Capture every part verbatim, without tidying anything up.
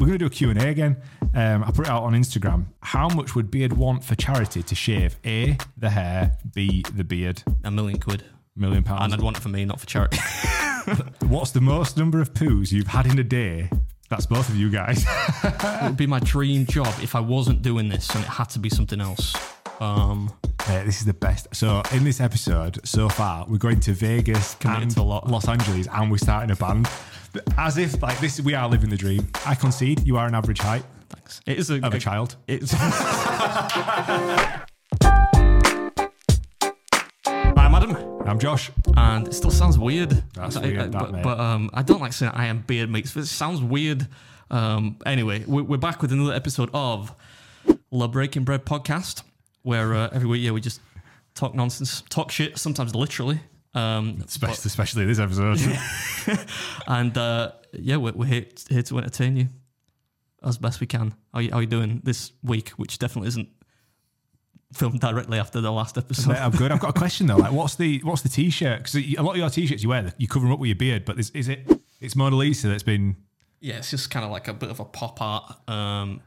We're going to do a Q and A again. Um, I put it out on Instagram. How much would Beard want for charity to shave? A, the hair. B, the beard. A million quid. Million pounds. And I'd want it for me, not for charity. What's the most number of poos you've had in a day? That's both of you guys. It would be my dream job if I wasn't doing this, and it had to be something else. Um, uh, this is the best. So in this episode so far, we're going to Vegas and to Los Angeles, and we're starting a band. As if like this, we are living the dream. I concede you are an average height. Thanks. It is a, of a, a child. It's. I'm Adam. I'm Josh. And it still sounds weird. That's I, weird, I, I, that, but, but um, I don't like saying I am Beard Mates. It sounds weird. Um, anyway, we're, we're back with another episode of the Breaking Bread podcast, where uh, every week, yeah, we just talk nonsense, talk shit, sometimes literally. Um, especially, but, especially this episode. Yeah. and uh, yeah, we're, we're here, here to entertain you as best we can. How you, how you doing this week? Which definitely isn't filmed directly after the last episode. Mate, I'm good. I've got a question though. Like, what's the what's the t-shirt? Because a lot of your t-shirts you wear, you cover them up with your beard. But is, is it? It's Mona Lisa that's been. Yeah, it's just kind of like a bit of a pop art um,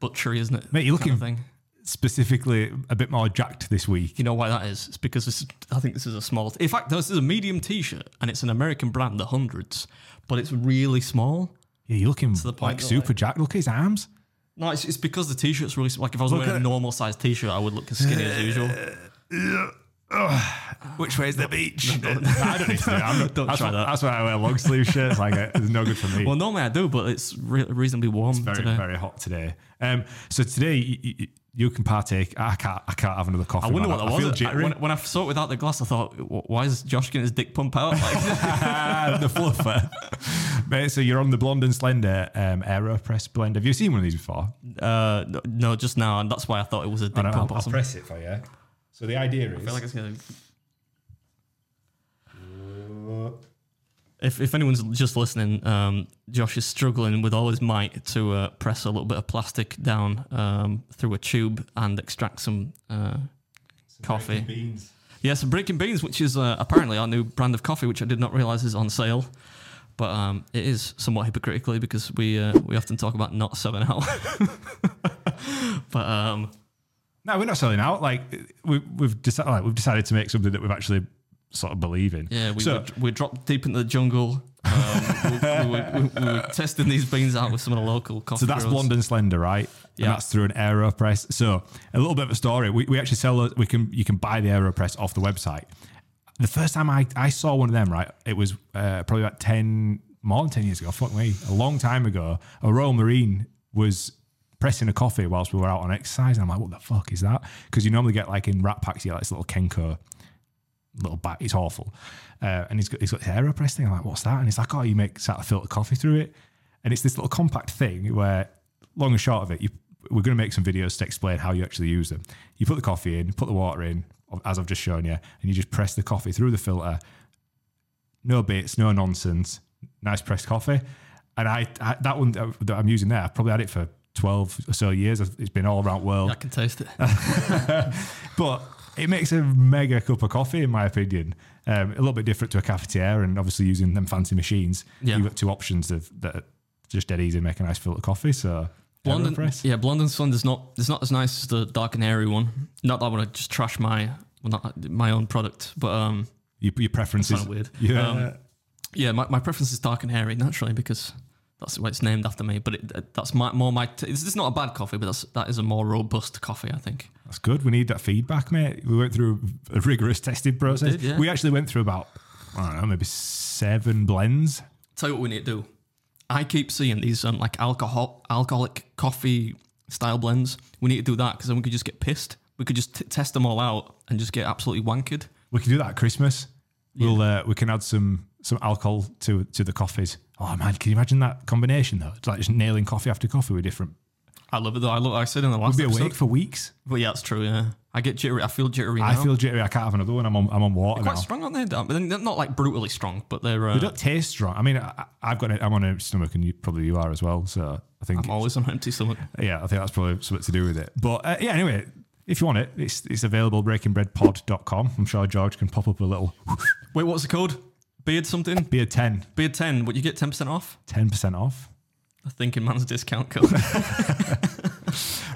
butchery, isn't it? Mate, you're looking. Kind of thing. Specifically a bit more jacked this week. You know why that is? It's because this, I think this is a small... T- In fact, this is a medium T-shirt, and it's an American brand, the Hundreds, but it's really small. Yeah, you're looking to the point like super like, jacked. Look at his arms. No, it's, it's because the T-shirt's really... Like, if I was look wearing at, a normal-sized T-shirt, I would look as skinny as usual. Uh, uh, which way is the beach? No, no, no. I don't need to do that. Don't that's try what, that. That's why I wear long-sleeve shirts. Like, a, it's no good for me. Well, normally I do, but it's re- reasonably warm It's very, today. very hot today. Um, so today... Y- y- You can partake. I can't. I can't have another coffee. I wonder what that was. I, when, when I saw it without the glass, I thought, "Why is Josh getting his dick pump out?" Like the fluffer. Mate, so you're on the Blonde and Slender um, AeroPress blend. Have you seen one of these before? Uh, no, no, just now, and that's why I thought it was a dick know, pump. I'll, I'll press it for you. So the idea is, I feel like it's gonna. If if anyone's just listening, um, Josh is struggling with all his might to uh, press a little bit of plastic down um, through a tube and extract some, uh, some coffee. Breaking Beans. Yeah, some Breaking Beans, which is uh, apparently our new brand of coffee, which I did not realise is on sale. But um, it is somewhat hypocritically because we uh, we often talk about not selling out. but um, no, we're not selling out. Like we, we've decided, like, we've decided to make something that we've actually. Sort of believe in. Yeah, we so, would, we dropped deep into the jungle. Um, we, we, were, we, we were testing these beans out with some of the local coffee. So that's girls. Blonde and Slender, right? Yeah, and that's through an AeroPress. So a little bit of a story. We, we actually sell. We can you can buy the AeroPress off the website. The first time I, I saw one of them, right, it was uh, probably about ten more than ten years ago. Fuck me, a long time ago. A Royal Marine was pressing a coffee whilst we were out on exercise, and I'm like, what the fuck is that? Because you normally get like in Rat Packs, you get like this little Kenko. Little bat, it's awful, uh, and he's got he's got the AeroPress thing. I'm like, what's that? And he's like, oh, you make sort of filter coffee through it, and it's this little compact thing where, long and short of it, you, we're going to make some videos to explain how you actually use them. You put the coffee in, put the water in, as I've just shown you, and you just press the coffee through the filter. No bits, no nonsense, nice pressed coffee. And I, I that one that I'm using there, I've probably had it for twelve or so years. It's been all around the world. I can taste it, but. It makes a mega cup of coffee, in my opinion. Um, a little bit different to a cafetiere, and obviously using them fancy machines. Yeah. You've got two options of, that are just dead easy and make a nice filter coffee. So, Blonde and, yeah, Blonde and Slender is not it's not as nice as the Dark and Hairy one. Not that I want to just trash my well, not my own product, but um, your, your preference is kind of weird. Yeah, um, yeah. My, my preference is Dark and Hairy naturally because that's what it's named after me. But it, that's my more my. T- it's, it's not a bad coffee, but that's that is a more robust coffee, I think. That's good. We need that feedback, mate. We went through a rigorous testing process. We, did, yeah. we actually went through about, I don't know, maybe seven blends. Tell you what we need to do. I keep seeing these um, like alcohol, alcoholic coffee style blends. We need to do that because then we could just get pissed. We could just t- test them all out and just get absolutely wankered. We can do that at Christmas. Yeah. We'll uh, we can add some some alcohol to to the coffees. Oh man, can you imagine that combination though? It's like just nailing coffee after coffee with different. I love it though. I look. I said in the last. We'll be awake for weeks. But yeah, that's true. Yeah, I get jittery. I feel jittery. Now. I feel jittery. I can't have another one. I'm on. I'm on water. They're quite now. Strong, aren't they? But they're not like brutally strong, but they're. Uh, they don't taste strong. I mean, I, I've got. A, I'm on an empty stomach, and you probably you are as well. So I think I'm always on an empty stomach. Yeah, I think that's probably something to do with it. But uh, yeah, anyway, if you want it, it's it's available breaking bread pod dot com. I'm sure George can pop up a little. Wait, what's the code? Beard something. Beard ten. Beard ten. What you get ten percent off? ten percent off. The thinking man's discount code.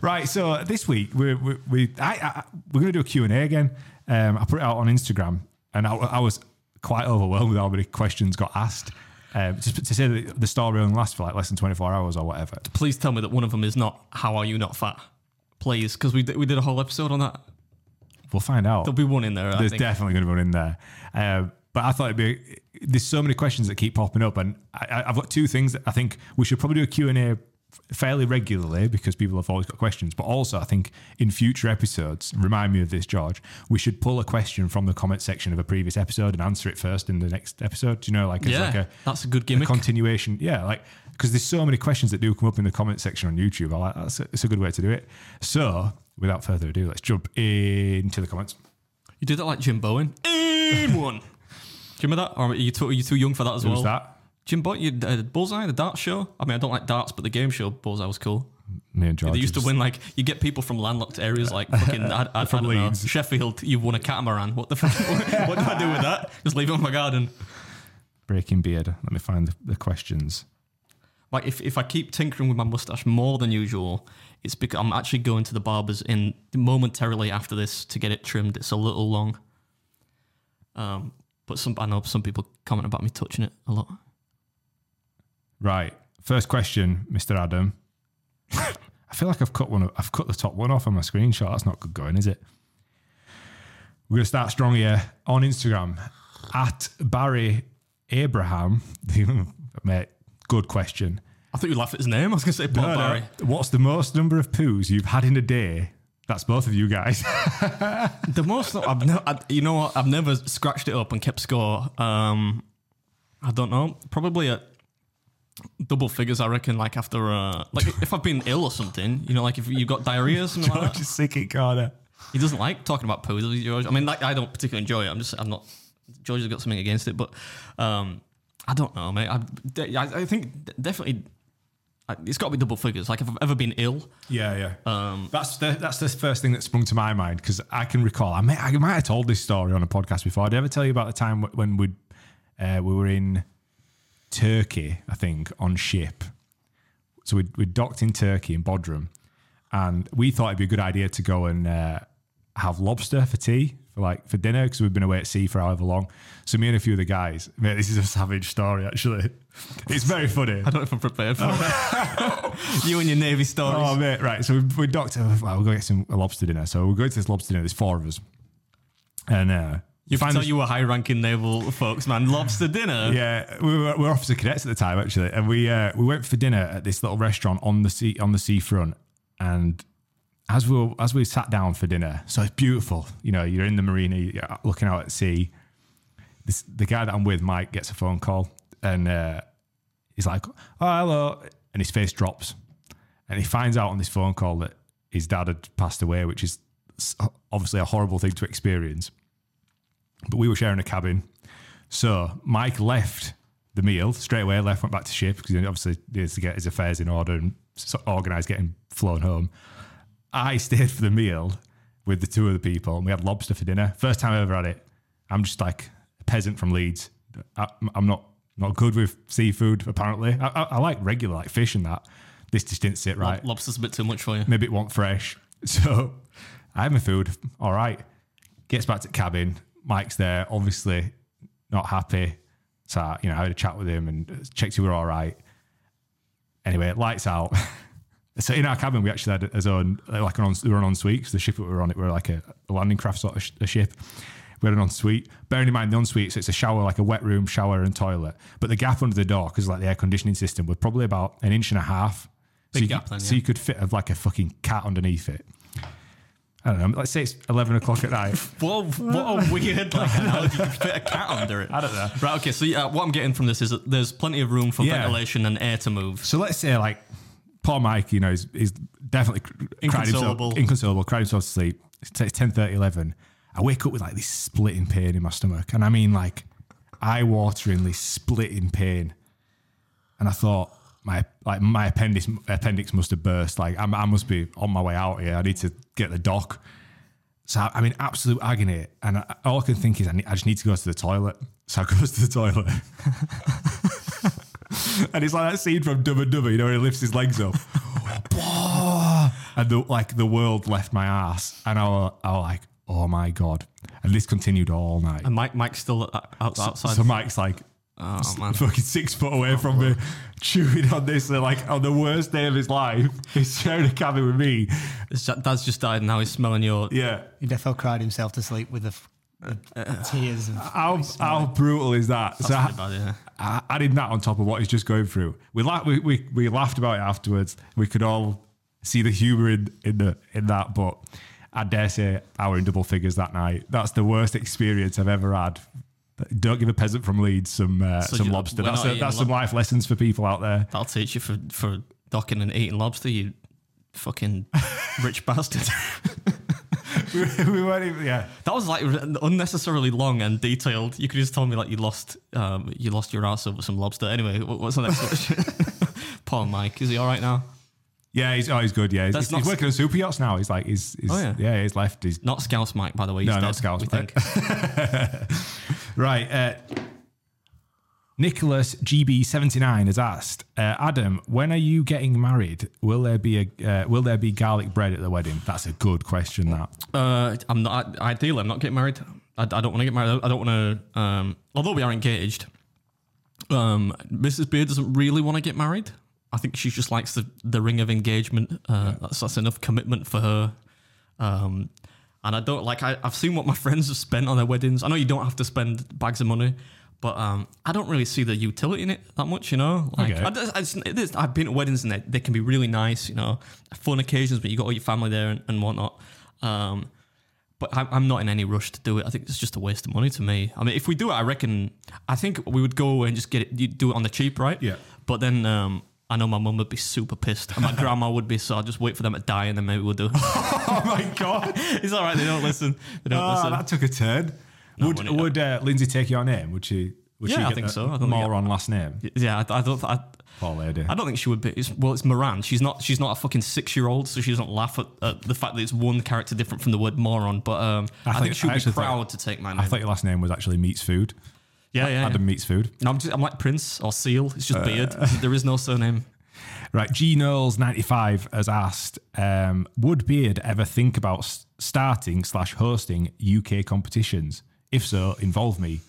Right, so this week we we, we I, I we're going to do a Q and A again. Um, I put it out on Instagram, and I, I was quite overwhelmed with how many questions got asked. Um, to, to say that the story only lasts for like less than twenty-four hours or whatever. Please tell me that one of them is not "How are you not fat?" Please, because we we did a whole episode on that. We'll find out. There'll be one in there. I There's think. definitely going to be one in there. Um, but I thought it'd be. There's so many questions that keep popping up, and I, I've got two things that I think we should probably do a Q and A fairly regularly because people have always got questions. But also, I think in future episodes, remind me of this, George, we should pull a question from the comment section of a previous episode and answer it first in the next episode. Do you know, like, yeah, like a, that's a good gimmick. A continuation. Yeah, like, because there's so many questions that do come up in the comment section on YouTube. I like that's a, it's a good way to do it. So, without further ado, let's jump into the comments. You did that like Jim Bowen. In one. Do you remember that? Or are you too, are you too young for that as Who's well? Who's that? Jim Bowen, you, uh, Bullseye, the darts show. I mean, I don't like darts, but the game show Bullseye was cool. Me and George. They used to win, like, you get people from landlocked areas like fucking, I, I, from I don't Leeds. know, Sheffield, you've won a catamaran. What the fuck? What do I do with that? Just leave it on my garden. Breaking Beard. Let me find the, the questions. Like, if, if I keep tinkering with my mustache more than usual, it's because I'm actually going to the barber's in momentarily after this to get it trimmed. It's a little long. Um... But some, I know some people comment about me touching it a lot. Right. First question, Mister Adam. I feel like I've cut one. I've cut the top one off on my screenshot. That's not good going, is it? We're going to start strong here on Instagram. At Barry Abraham. Mate, good question. I thought you laughed at his name. I was going to say Bob no, Barry. No. What's the most number of poos you've had in a day? That's both of you guys. The most, I've never, I, you know what? I've never scratched it up and kept score. Um, I don't know. Probably at double figures, I reckon. Like after, uh, like if I've been ill or something, you know, like if you've got diarrhea or something George like that. Is sick at Carter. He doesn't like talking about poo, does he, George? I mean, like I don't particularly enjoy it. I'm just, I'm not. George has got something against it, but um, I don't know, mate. I, I think definitely. It's got to be double figures. Like if I've ever been ill, yeah, yeah. Um, that's the, that's the first thing that sprung to my mind because I can recall. I may, I might have told this story on a podcast before. Did I ever tell you about the time when we uh, we were in Turkey? I think on ship. So we we docked in Turkey in Bodrum, and we thought it'd be a good idea to go and uh, have lobster for tea. Like for dinner because we've been away at sea for however long. So me and a few of the guys, mate, this is a savage story actually. It's very funny. I don't know if I'm prepared for it. You and your Navy stories. Oh mate, right. So we, we docked, well, we'll go get some a lobster dinner. So we'll go to this lobster dinner. There's four of us. And uh, you find thought this, you were high-ranking naval folks, man. Lobster dinner. Yeah, we were, we were officer cadets at the time actually, and we uh, we went for dinner at this little restaurant on the sea on the seafront, and. As we were, as we sat down for dinner, so it's beautiful. You know, you're in the marina, you're looking out at sea. This, the guy that I'm with, Mike, gets a phone call, and uh, he's like, "Oh, hello," and his face drops, and he finds out on this phone call that his dad had passed away, which is obviously a horrible thing to experience. But we were sharing a cabin, so Mike left the meal straight away. Left, went back to ship because obviously he needs to get his affairs in order and organise getting flown home. I stayed for the meal with the two other people and we had lobster for dinner. First time I ever had it. I'm just like a peasant from Leeds. I, I'm not not good with seafood, apparently. I, I, I like regular, like fish and that. This just didn't sit right. Lobster's a bit too much for you. Maybe it wasn't fresh. So I had my food. All right. Gets back to the cabin. Mike's there, obviously not happy. So, you know, I had a chat with him and checked he were all right. Anyway, lights out. So in our cabin, we actually had as own like an on, we were an ensuite. So the ship that we were on, it were like a, a landing craft sort of sh- a ship. We had an ensuite. Bearing in mind the ensuite, so it's a shower, like a wet room, shower and toilet. But the gap under the door, because like the air conditioning system, was probably about an inch and a half. Big so you, gap then, yeah. So you could fit of like a fucking cat underneath it. I don't know. Let's say it's eleven o'clock at night. Whoa, what a weird like analogy. You could fit a cat under it. I don't know. Right. Okay. So yeah, what I'm getting from this is that there's plenty of room for yeah. ventilation and air to move. So let's say like. Poor Mike, you know, he's, he's definitely inconsolable. Cried himself, inconsolable, cried himself to sleep. It's ten thirty, eleven. I wake up with like this splitting pain in my stomach. And I mean like eye-wateringly splitting pain. And I thought my like my appendix appendix must have burst. Like I'm, I must be on my way out here. I need to get the doc. So I'm in absolute agony. And I, all I can think is I, need, I just need to go to the toilet. So I go to the toilet. And it's like that scene from Dumb and Dumber, you know, where he lifts his legs up. And the, like the world left my ass. And I was like, oh my God. And this continued all night. And Mike, Mike's still out, outside. So, so Mike's like, oh, man. Fucking six foot away oh, from me, chewing on this. They're like, on the worst day of his life, he's sharing a cabin with me. His dad's just died, and now he's smelling your. Yeah, he definitely cried himself to sleep with the, the uh, tears. Of how how brutal is that? That's so really bad, yeah. I, adding that on top of what he's just going through, we la- we, we we laughed about it afterwards. We could all see the humor in in the in that, but I dare say I were in double figures that night. That's the worst experience I've ever had. Don't give a peasant from Leeds some uh, so some lobster. That's, a, that's some lo- life lessons for people out there. That'll teach you for, for docking and eating lobster, you fucking rich bastard. we, we weren't even, yeah. That was like unnecessarily long and detailed. You could just tell me like you lost um, you lost your ass over some lobster. Anyway, what, what's the next question? Poor Mike, is he all right now? Yeah, he's oh, he's good. Yeah, he's, he's working on super yachts now. He's like, he's, he's oh, yeah. yeah, he's left. He's not Scouse Mike, by the way. He's no, dead, not Scouse. We Mike. Think. Right, uh, Nicholas G B seventy-nine has asked uh, Adam, when are you getting married? Will there be a uh, will there be garlic bread at the wedding? That's a good question. That uh, I'm not I, ideally, I'm not getting married. I, I don't want to get married. I don't want to. Um, although we are engaged, um, Missus Beard doesn't really want to get married. I think she just likes the, the ring of engagement. Uh, yeah. That's that's enough commitment for her. Um, and I don't like. I, I've seen what my friends have spent on their weddings. I know you don't have to spend bags of money, but um, I don't really see the utility in it that much. You know, like okay. I, I just, it is, I've been to weddings and they, they can be really nice. You know, fun occasions, but you got all your family there and, and whatnot. Um, but I, I'm not in any rush to do it. I think it's just a waste of money to me. I mean, if we do it, I reckon I think we would go away and just get it. You do it on the cheap, right? Yeah. But then. Um, I know my mum would be super pissed and my grandma would be, so I'll just wait for them to die and then maybe we'll do it. Oh my God. It's all right. They don't listen. They don't oh, listen. That took a turn. No, would would uh, Lindsay take your name? Would she? Would yeah, she I think a, so. I don't moron get, last name. Yeah, I, I don't. I, Poor lady. I don't think she would be. It's, well, it's Moran. She's not. She's not a fucking six-year-old, so she doesn't laugh at, at the fact that it's one character different from the word moron. But um, I, I think, think she'd I be proud thought, to take my name. I thought your last name was actually Meats Food. Yeah, yeah. Adam yeah. Meats Food. No, I'm, just, I'm like Prince or Seal. It's just uh, Beard. There is no surname. Right. G Knowles ninety-five has asked, um, would Beard ever think about starting slash hosting U K competitions? If so, involve me.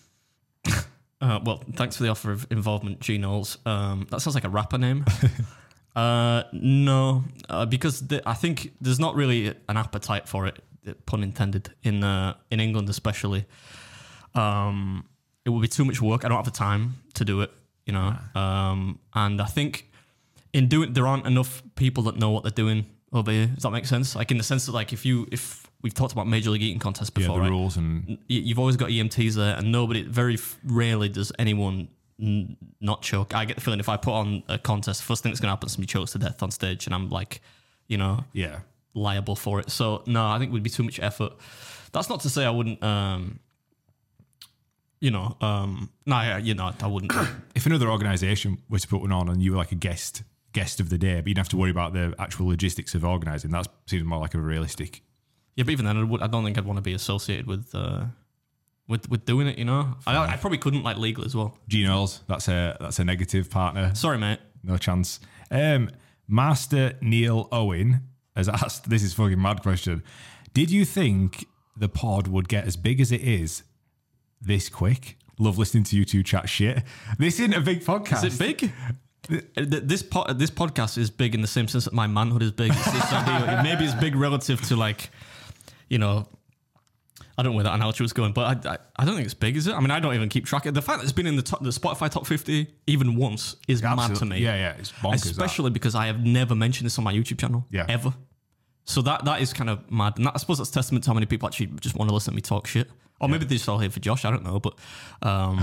uh, well, thanks for the offer of involvement, G Knowles. Um, that sounds like a rapper name. uh, no, uh, because the, I think there's not really an appetite for it, pun intended, in uh, in England especially. Um. It would be too much work. I don't have the time to do it, you know. Nah. Um, and I think in doing, there aren't enough people that know what they're doing over here. Does that make sense? Like in the sense that, like, if you, if we've talked about Major League Eating contests before, yeah, the right? rules and you've always got E M Ts there, and nobody, very rarely does anyone n- not choke. I get the feeling if I put on a contest, first thing that's going to happen is somebody chokes to death on stage, and I'm like, you know, yeah, liable for it. So no, I think it would be too much effort. That's not to say I wouldn't. Um, You know, um, no, you know, I wouldn't. If another organisation were to put one on and you were like a guest guest of the day, but you'd have to worry about the actual logistics of organising, that seems more like a realistic. Yeah, but even then, I, would, I don't think I'd want to be associated with uh, with with doing it. You know, I, I probably couldn't like legal as well. G Knowles, that's a that's a negative partner. Sorry, mate. No chance. Um, Master Neil Owen has asked. This is a fucking mad question. Did you think the pod would get as big as it is? This quick. Love listening to you two chat shit. This isn't a big podcast. Is it big? This po- this podcast is big in the same sense that my manhood is big. It's this idea. It maybe it's big relative to, like, you know, I don't know where that analogy was going, but I, I I don't think it's big, is it? I mean, I don't even keep track of the fact that it's been in the top, the Spotify top fifty even once is yeah, mad absolutely. To me. Yeah, yeah, it's bonkers. Especially that. Because I have never mentioned this on my YouTube channel, yeah. ever. So that that is kind of mad, and that, I suppose that's testament to how many people actually just want to listen to me talk shit. Or maybe they're just all here for Josh. I don't know, but um,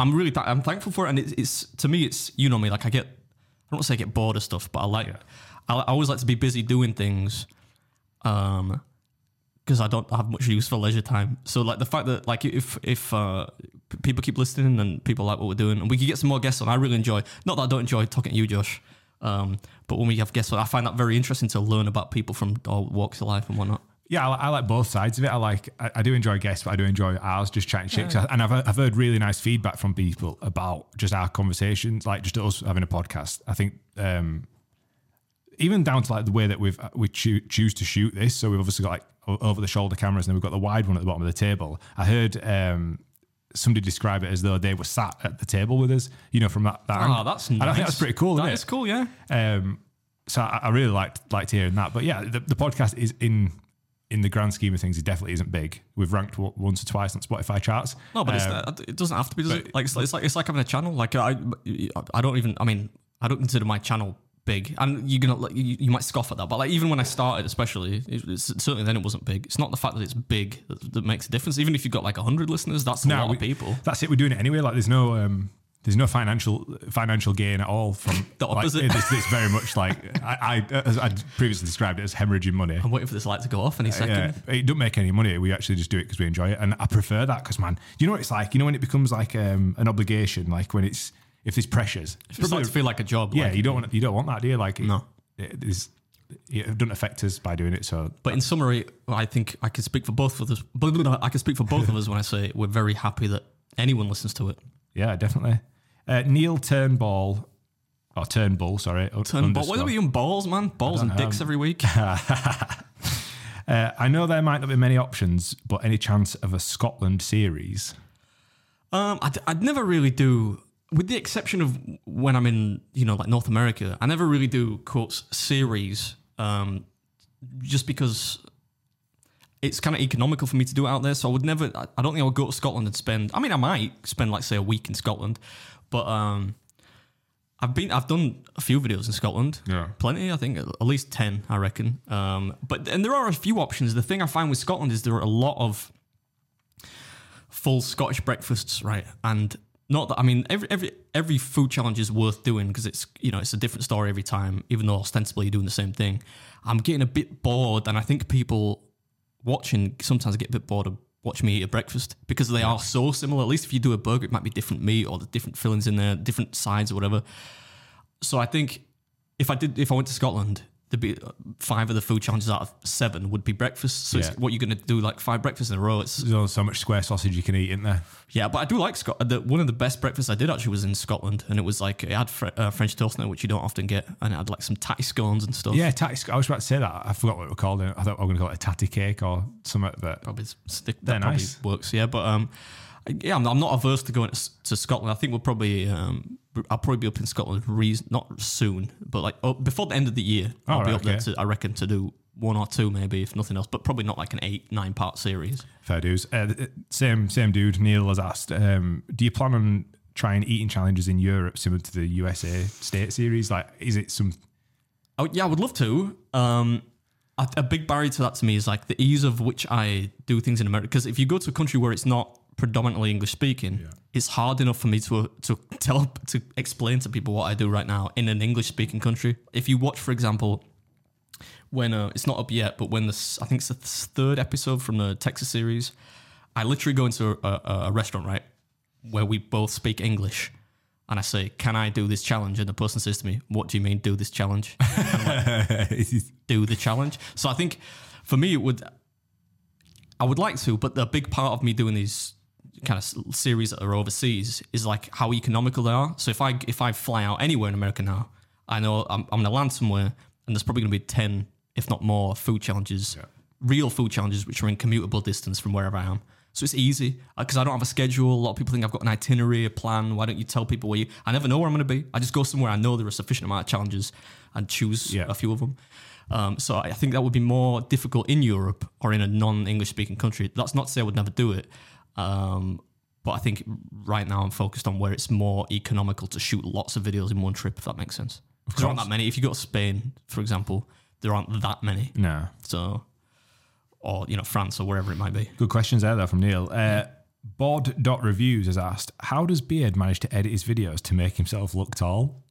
I'm really th- I'm thankful for it. And it's, it's to me, it's you know me. Like I get, I don't want to say I get bored of stuff, but I like, yeah. I, I always like to be busy doing things, um, because I don't have much use for leisure time. So like the fact that like if if uh, p- people keep listening and people like what we're doing, and we could get some more guests on, I really enjoy. Not that I don't enjoy talking to you, Josh. Um, but when we have guests on, I find that very interesting to learn about people from all walks of life and whatnot. Yeah, I, I like both sides of it. I like, I, I do enjoy guests, but I do enjoy ours, just chatting shit. Yeah. And I've I've heard really nice feedback from people about just our conversations, like just us having a podcast. I think um, even down to like the way that we've we choo- choose to shoot this. So we've obviously got like over the shoulder cameras, and then we've got the wide one at the bottom of the table. I heard um, somebody describe it as though they were sat at the table with us, you know, from that. that oh, angle. That's nice. And I think that's pretty cool. That isn't is it? Cool, yeah. Um, so I, I really liked liked hearing that. But yeah, the, the podcast is in. in the grand scheme of things, it definitely isn't big. We've ranked w- once or twice on Spotify charts. No, but um, it's, it doesn't have to be, does it? Like, it's, it's like it's like having a channel. Like I, I don't even. I mean, I don't consider my channel big. And you're gonna, like, you, you might scoff at that, but like even when I started, especially, it, it's, certainly then it wasn't big. It's not the fact that it's big that, that makes a difference. Even if you've got like a hundred listeners, that's a no, lot we, of people. That's it. We're doing it anyway. Like there's no. Um, There's no financial financial gain at all from the opposite. Like, it's, it's very much like I, I, as I previously described it as hemorrhaging money. I'm waiting for this light to go off any second. Uh, yeah. It don't make any money. We actually just do it because we enjoy it, and I prefer that because, man, you know what it's like. You know when it becomes like um, an obligation, like when it's if there's pressures, if it's like to feel like a job. Yeah, like, you don't want you don't want that, do you? Like no, it, it is. It doesn't affect us by doing it. So, but in summary, I think I can speak for both of us. I can speak for both of us when I say we're very happy that anyone listens to it. Yeah, definitely. Uh, Neil Turnbull, or Turnbull, sorry. Turnbull. Why are we on balls, man? Balls and know. dicks every week. uh, I know there might not be many options, but any chance of a Scotland series? Um, I'd, I'd never really do, with the exception of when I'm in, you know, like North America, I never really do, quotes, series, um, just because it's kind of economical for me to do it out there. So I would never, I don't think I would go to Scotland and spend, I mean, I might spend like say a week in Scotland, but um, I've been, I've done a few videos in Scotland. Yeah. Plenty, I think at least ten, I reckon. Um, but, and there are a few options. The thing I find with Scotland is there are a lot of full Scottish breakfasts, right? And not that, I mean, every, every, every food challenge is worth doing because it's, you know, it's a different story every time, even though ostensibly you're doing the same thing. I'm getting a bit bored, and I think people watching sometimes I get a bit bored of watch me eat a breakfast because they are so similar. At least if you do a burger, it might be different meat or the different fillings in there, different sides or whatever. So I think if I did, if I went to Scotland, there'd be five of the food challenges out of seven would be breakfast. So yeah. It's what you're going to do, like five breakfasts in a row. It's There's only so much square sausage you can eat, isn't there? Yeah, but I do like Scotland. One of the best breakfasts I did actually was in Scotland, and it was like, it had fr- uh, French toast in it, which you don't often get, and it had like some tatty scones and stuff. Yeah, tatty scones. I was about to say that. I forgot what it was called. I thought I was going to call it a tatty cake or something, but probably stick, that probably nice. works, yeah. But um, yeah, I'm, I'm not averse to going to, to Scotland. I think we'll probably... Um, I'll probably be up in Scotland, reason, not soon, but like oh, before the end of the year, I'll right, be up there, okay. to, I reckon, to do one or two maybe, if nothing else, but probably not like an eight, nine part series. Fair dues. Uh, same same dude, Neil has asked, um, do you plan on trying eating challenges in Europe similar to the U S A state series? Like, is it some... Oh, yeah, I would love to. Um, a, a big barrier to that to me is like the ease of which I do things in America, because if you go to a country where it's not predominantly English speaking, yeah. It's hard enough for me to to tell to explain to people what I do right now in an English speaking country. If you watch, for example, when uh, it's not up yet, but when this I think it's the third episode from the Texas series, I literally go into a, a, a restaurant right where we both speak English, and I say, "Can I do this challenge?" And the person says to me, "What do you mean, do this challenge?" I'm like, do the challenge. So I think for me, it would I would like to, but the big part of me doing these kind of series that are overseas is like how economical they are. So if I if I fly out anywhere in America now, I know I'm, I'm going to land somewhere and there's probably going to be ten, if not more, food challenges, yeah. Real food challenges, which are in commutable distance from wherever I am. So it's easy because I don't have a schedule. A lot of people think I've got an itinerary, a plan. Why don't you tell people where you... I never know where I'm going to be. I just go somewhere I know there are a sufficient amount of challenges and choose yeah. a few of them. Um, so I think that would be more difficult in Europe or in a non-English speaking country. That's not to say I would never do it. Um, but I think right now I'm focused on where it's more economical to shoot lots of videos in one trip, if that makes sense. There aren't that many. If you go to Spain, for example, there aren't that many. No. So, or, you know, France or wherever it might be. Good questions there, though, from Neil. Uh, bod dot reviews has asked, how does Beard manage to edit his videos to make himself look tall?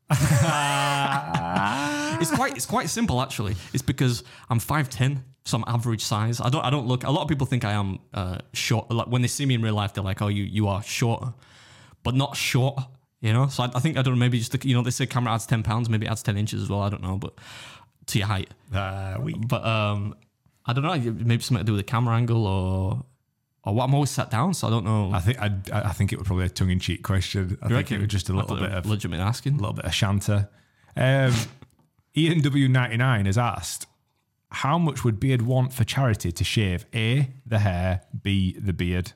It's quite it's quite simple actually. It's because I'm five ten, so I'm average size. I don't I don't look. A lot of people think I am uh, short. Like when they see me in real life, they're like, "Oh, you you are shorter," but not short. You know. So I, I think I don't know. Maybe just the, you know they say camera adds ten pounds, maybe it adds ten inches as well. I don't know, but to your height. Uh, we. But um, I don't know, maybe something to do with the camera angle or or what. I'm always sat down, so I don't know. I think I, I think it would probably be a tongue in cheek question. I you think reckon? It was just a little bit of legitimate asking, a little bit of shanter. Um, Ian W ninety-nine has asked, how much would Beard want for charity to shave? A, the hair. B, the beard.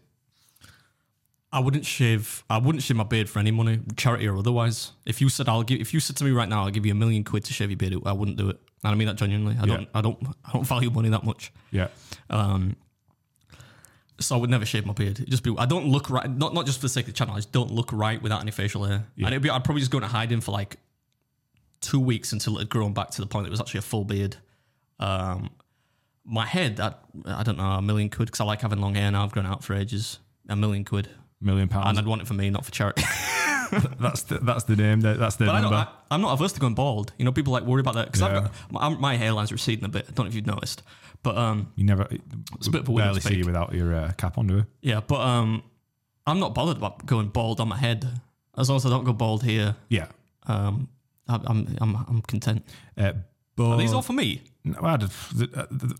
I wouldn't shave. I wouldn't shave my beard for any money, charity or otherwise. If you said I'll give, if you said to me right now, I'll give you a million quid to shave your beard, I wouldn't do it. And I mean that genuinely. I yeah. don't. I don't. I don't value money that much. Yeah. Um. So I would never shave my beard. It'd just be. I don't look right. Not not just for the sake of the channel. I just don't look right without any facial hair. Yeah. And it'd be. I'd probably just go into hiding for like two weeks until it had grown back to the point that it was actually a full beard. Um, my head, I, I don't know, a million quid, because I like having long hair now. I've grown out for ages. A million quid. Million pounds. And I'd want it for me, not for charity. that's the, that's the name. That's the but number. I I, I'm not averse to going bald. You know, people like worry about that because yeah. my, my hairline's receding a bit. I don't know if you've noticed, but um, you never. It's a bit of a barely see you without your uh, cap on, do you? Yeah, but um, I'm not bothered about going bald on my head as long as I don't go bald here. Yeah. Um, I, I'm I'm I'm content. Uh, but are these all for me? No, I'd,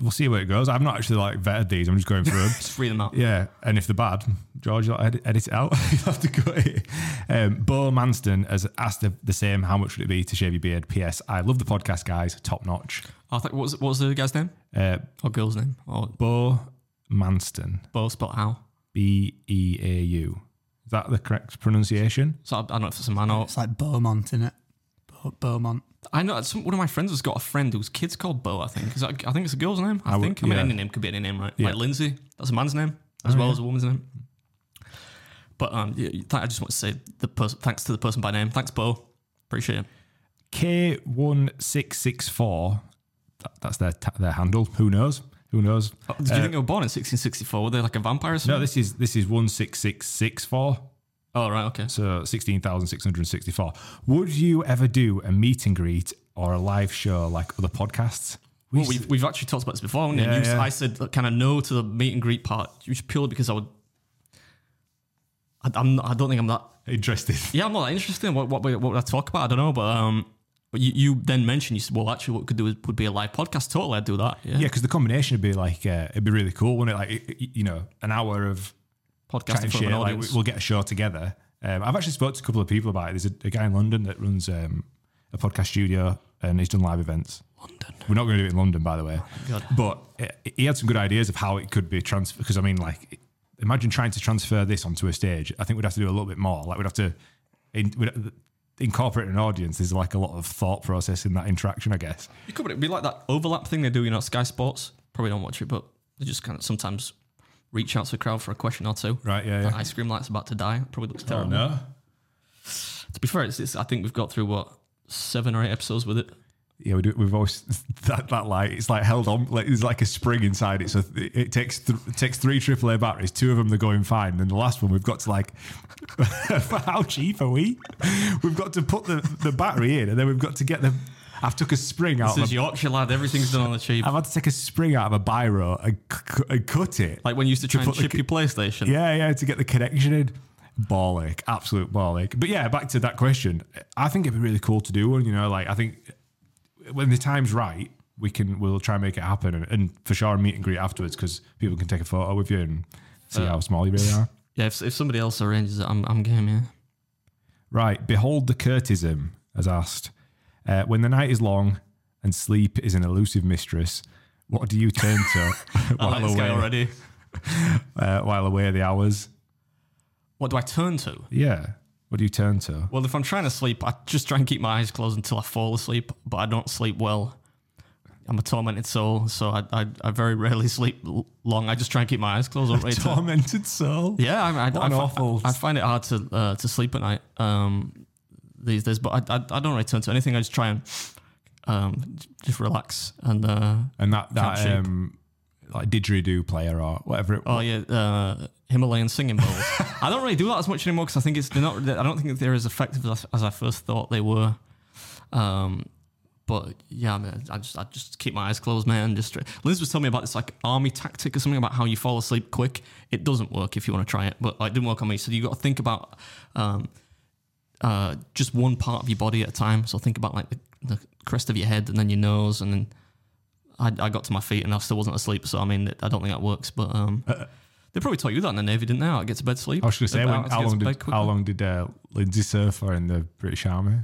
we'll see where it goes. I've not actually like vetted these. I'm just going through them. Just free them out. Yeah, and if they're bad, George, you'll edit, edit it out. You'll have to cut it. Um, Bo Manston has asked the, the same. How much would it be to shave your beard? P S. I love the podcast, guys. Top notch. I think what's what's the guy's name? Uh, or girl's name? Or Bo Manston. Bo spelled how? B E A U. Is that the correct pronunciation? So I don't know if it's a man or it's like Beaumont, isn't it? Beaumont. I know some, one of my friends has got a friend whose kid's called Bo. I think. Is that, I think it's a girl's name. I, I think. Would, yeah. I mean, any name could be any name, right? Yeah. Like Lindsay. That's a man's name as oh, well yeah. as a woman's name. But um, yeah, th- I just want to say the person. Thanks to the person by name. Thanks, Bo. Appreciate it. K one six six four. That, that's their ta- their handle. Who knows? Who knows? Oh, did uh, you think they were born in sixteen sixty-four? Were they like a vampire or something? No, this is this is one six six six four. Oh, right, okay. So sixteen thousand six hundred sixty-four. Would you ever do a meet and greet or a live show like other podcasts? We well, we've, to... we've actually talked about this before, haven't yeah, you? Yeah. I said kind of no to the meet and greet part, just purely because I would... I, I'm not, I don't think I'm that... Interested. Yeah, I'm not that interested in what, what, what would I talk about. I don't know, but... um. You, you then mentioned, you said, well, actually, what we could do is, would be a live podcast. Totally, I'd do that. Yeah, because yeah, the combination would be like... Uh, it'd be really cool, wouldn't it? Like, it, it, you know, an hour of... podcasting for an audience. Like, we'll get a show together. Um, I've actually spoke to a couple of people about it. There's a, a guy in London that runs um, a podcast studio and he's done live events. London. We're not going to do it in London, by the way. Oh, but it, he had some good ideas of how it could be transferred. Because I mean, like, imagine trying to transfer this onto a stage. I think we'd have to do a little bit more. Like, we'd have to in, we'd, incorporate an audience. There's like a lot of thought process in that interaction, I guess. It could, but it'd be like that overlap thing they do, you know, Sky Sports. Probably don't watch it, but they just kind of sometimes reach out to the crowd for a question or two. Right, yeah, that yeah. ice cream light's about to die. It probably looks terrible. Oh, no. To be fair, it's, it's, I think we've got through, what, seven or eight episodes with it? Yeah, we do, we've always... That, that light, it's like held on. Like, there's like a spring inside it. So it, it takes th- it takes three triple A batteries. Two of them, they're going fine. And the last one, we've got to like... How cheap are we? We've got to put the, the battery in and then we've got to get the... I've took a spring out. This is Yorkshire, lad. Everything's done on the cheap. I've had to take a spring out of a biro and, c- and cut it. Like when you used to try to and chip the, your PlayStation. Yeah, yeah, to get the connection in. Ball ache, absolute ball ache. But yeah, back to that question. I think it'd be really cool to do one. You know, like I think when the time's right, we can we'll try and make it happen, and, and for sure a meet and greet afterwards because people can take a photo with you and see uh, how small you really are. Yeah, if, if somebody else arranges it, I'm I'm game. Yeah. Right, behold the Curtism has asked. Uh, when the night is long and sleep is an elusive mistress, what do you turn to while I like away? This guy already. uh, while away the hours? What do I turn to? Yeah. What do you turn to? Well, if I'm trying to sleep, I just try and keep my eyes closed until I fall asleep, but I don't sleep well. I'm a tormented soul, so I I, I very rarely sleep long. I just try and keep my eyes closed. A tormented to... soul? Yeah. I, I, I, I, awful... I find it hard to uh, to sleep at night. Um these days, but I, I I don't really turn to anything. I just try and um just relax and uh and that that um like didgeridoo player or whatever it was. Oh yeah, uh Himalayan singing bowls. I don't really do that as much anymore because I think it's they're not I don't think they're as effective as, as I first thought they were. Um but yeah, I mean, I just I just keep my eyes closed, man. Just Liz was telling me about this like army tactic or something about how you fall asleep quick. It doesn't work if you want to try it, but like, it didn't work on me. So you got to think about um Uh, just one part of your body at a time. So think about like the, the crest of your head and then your nose and then I, I got to my feet and I still wasn't asleep. So, I mean, I don't think that works. But um, uh, they probably taught you that in the Navy, didn't they? How to get to bed sleep. I was going to say, when, how, long did, how long did uh, Lindsay Surfer in the British Army?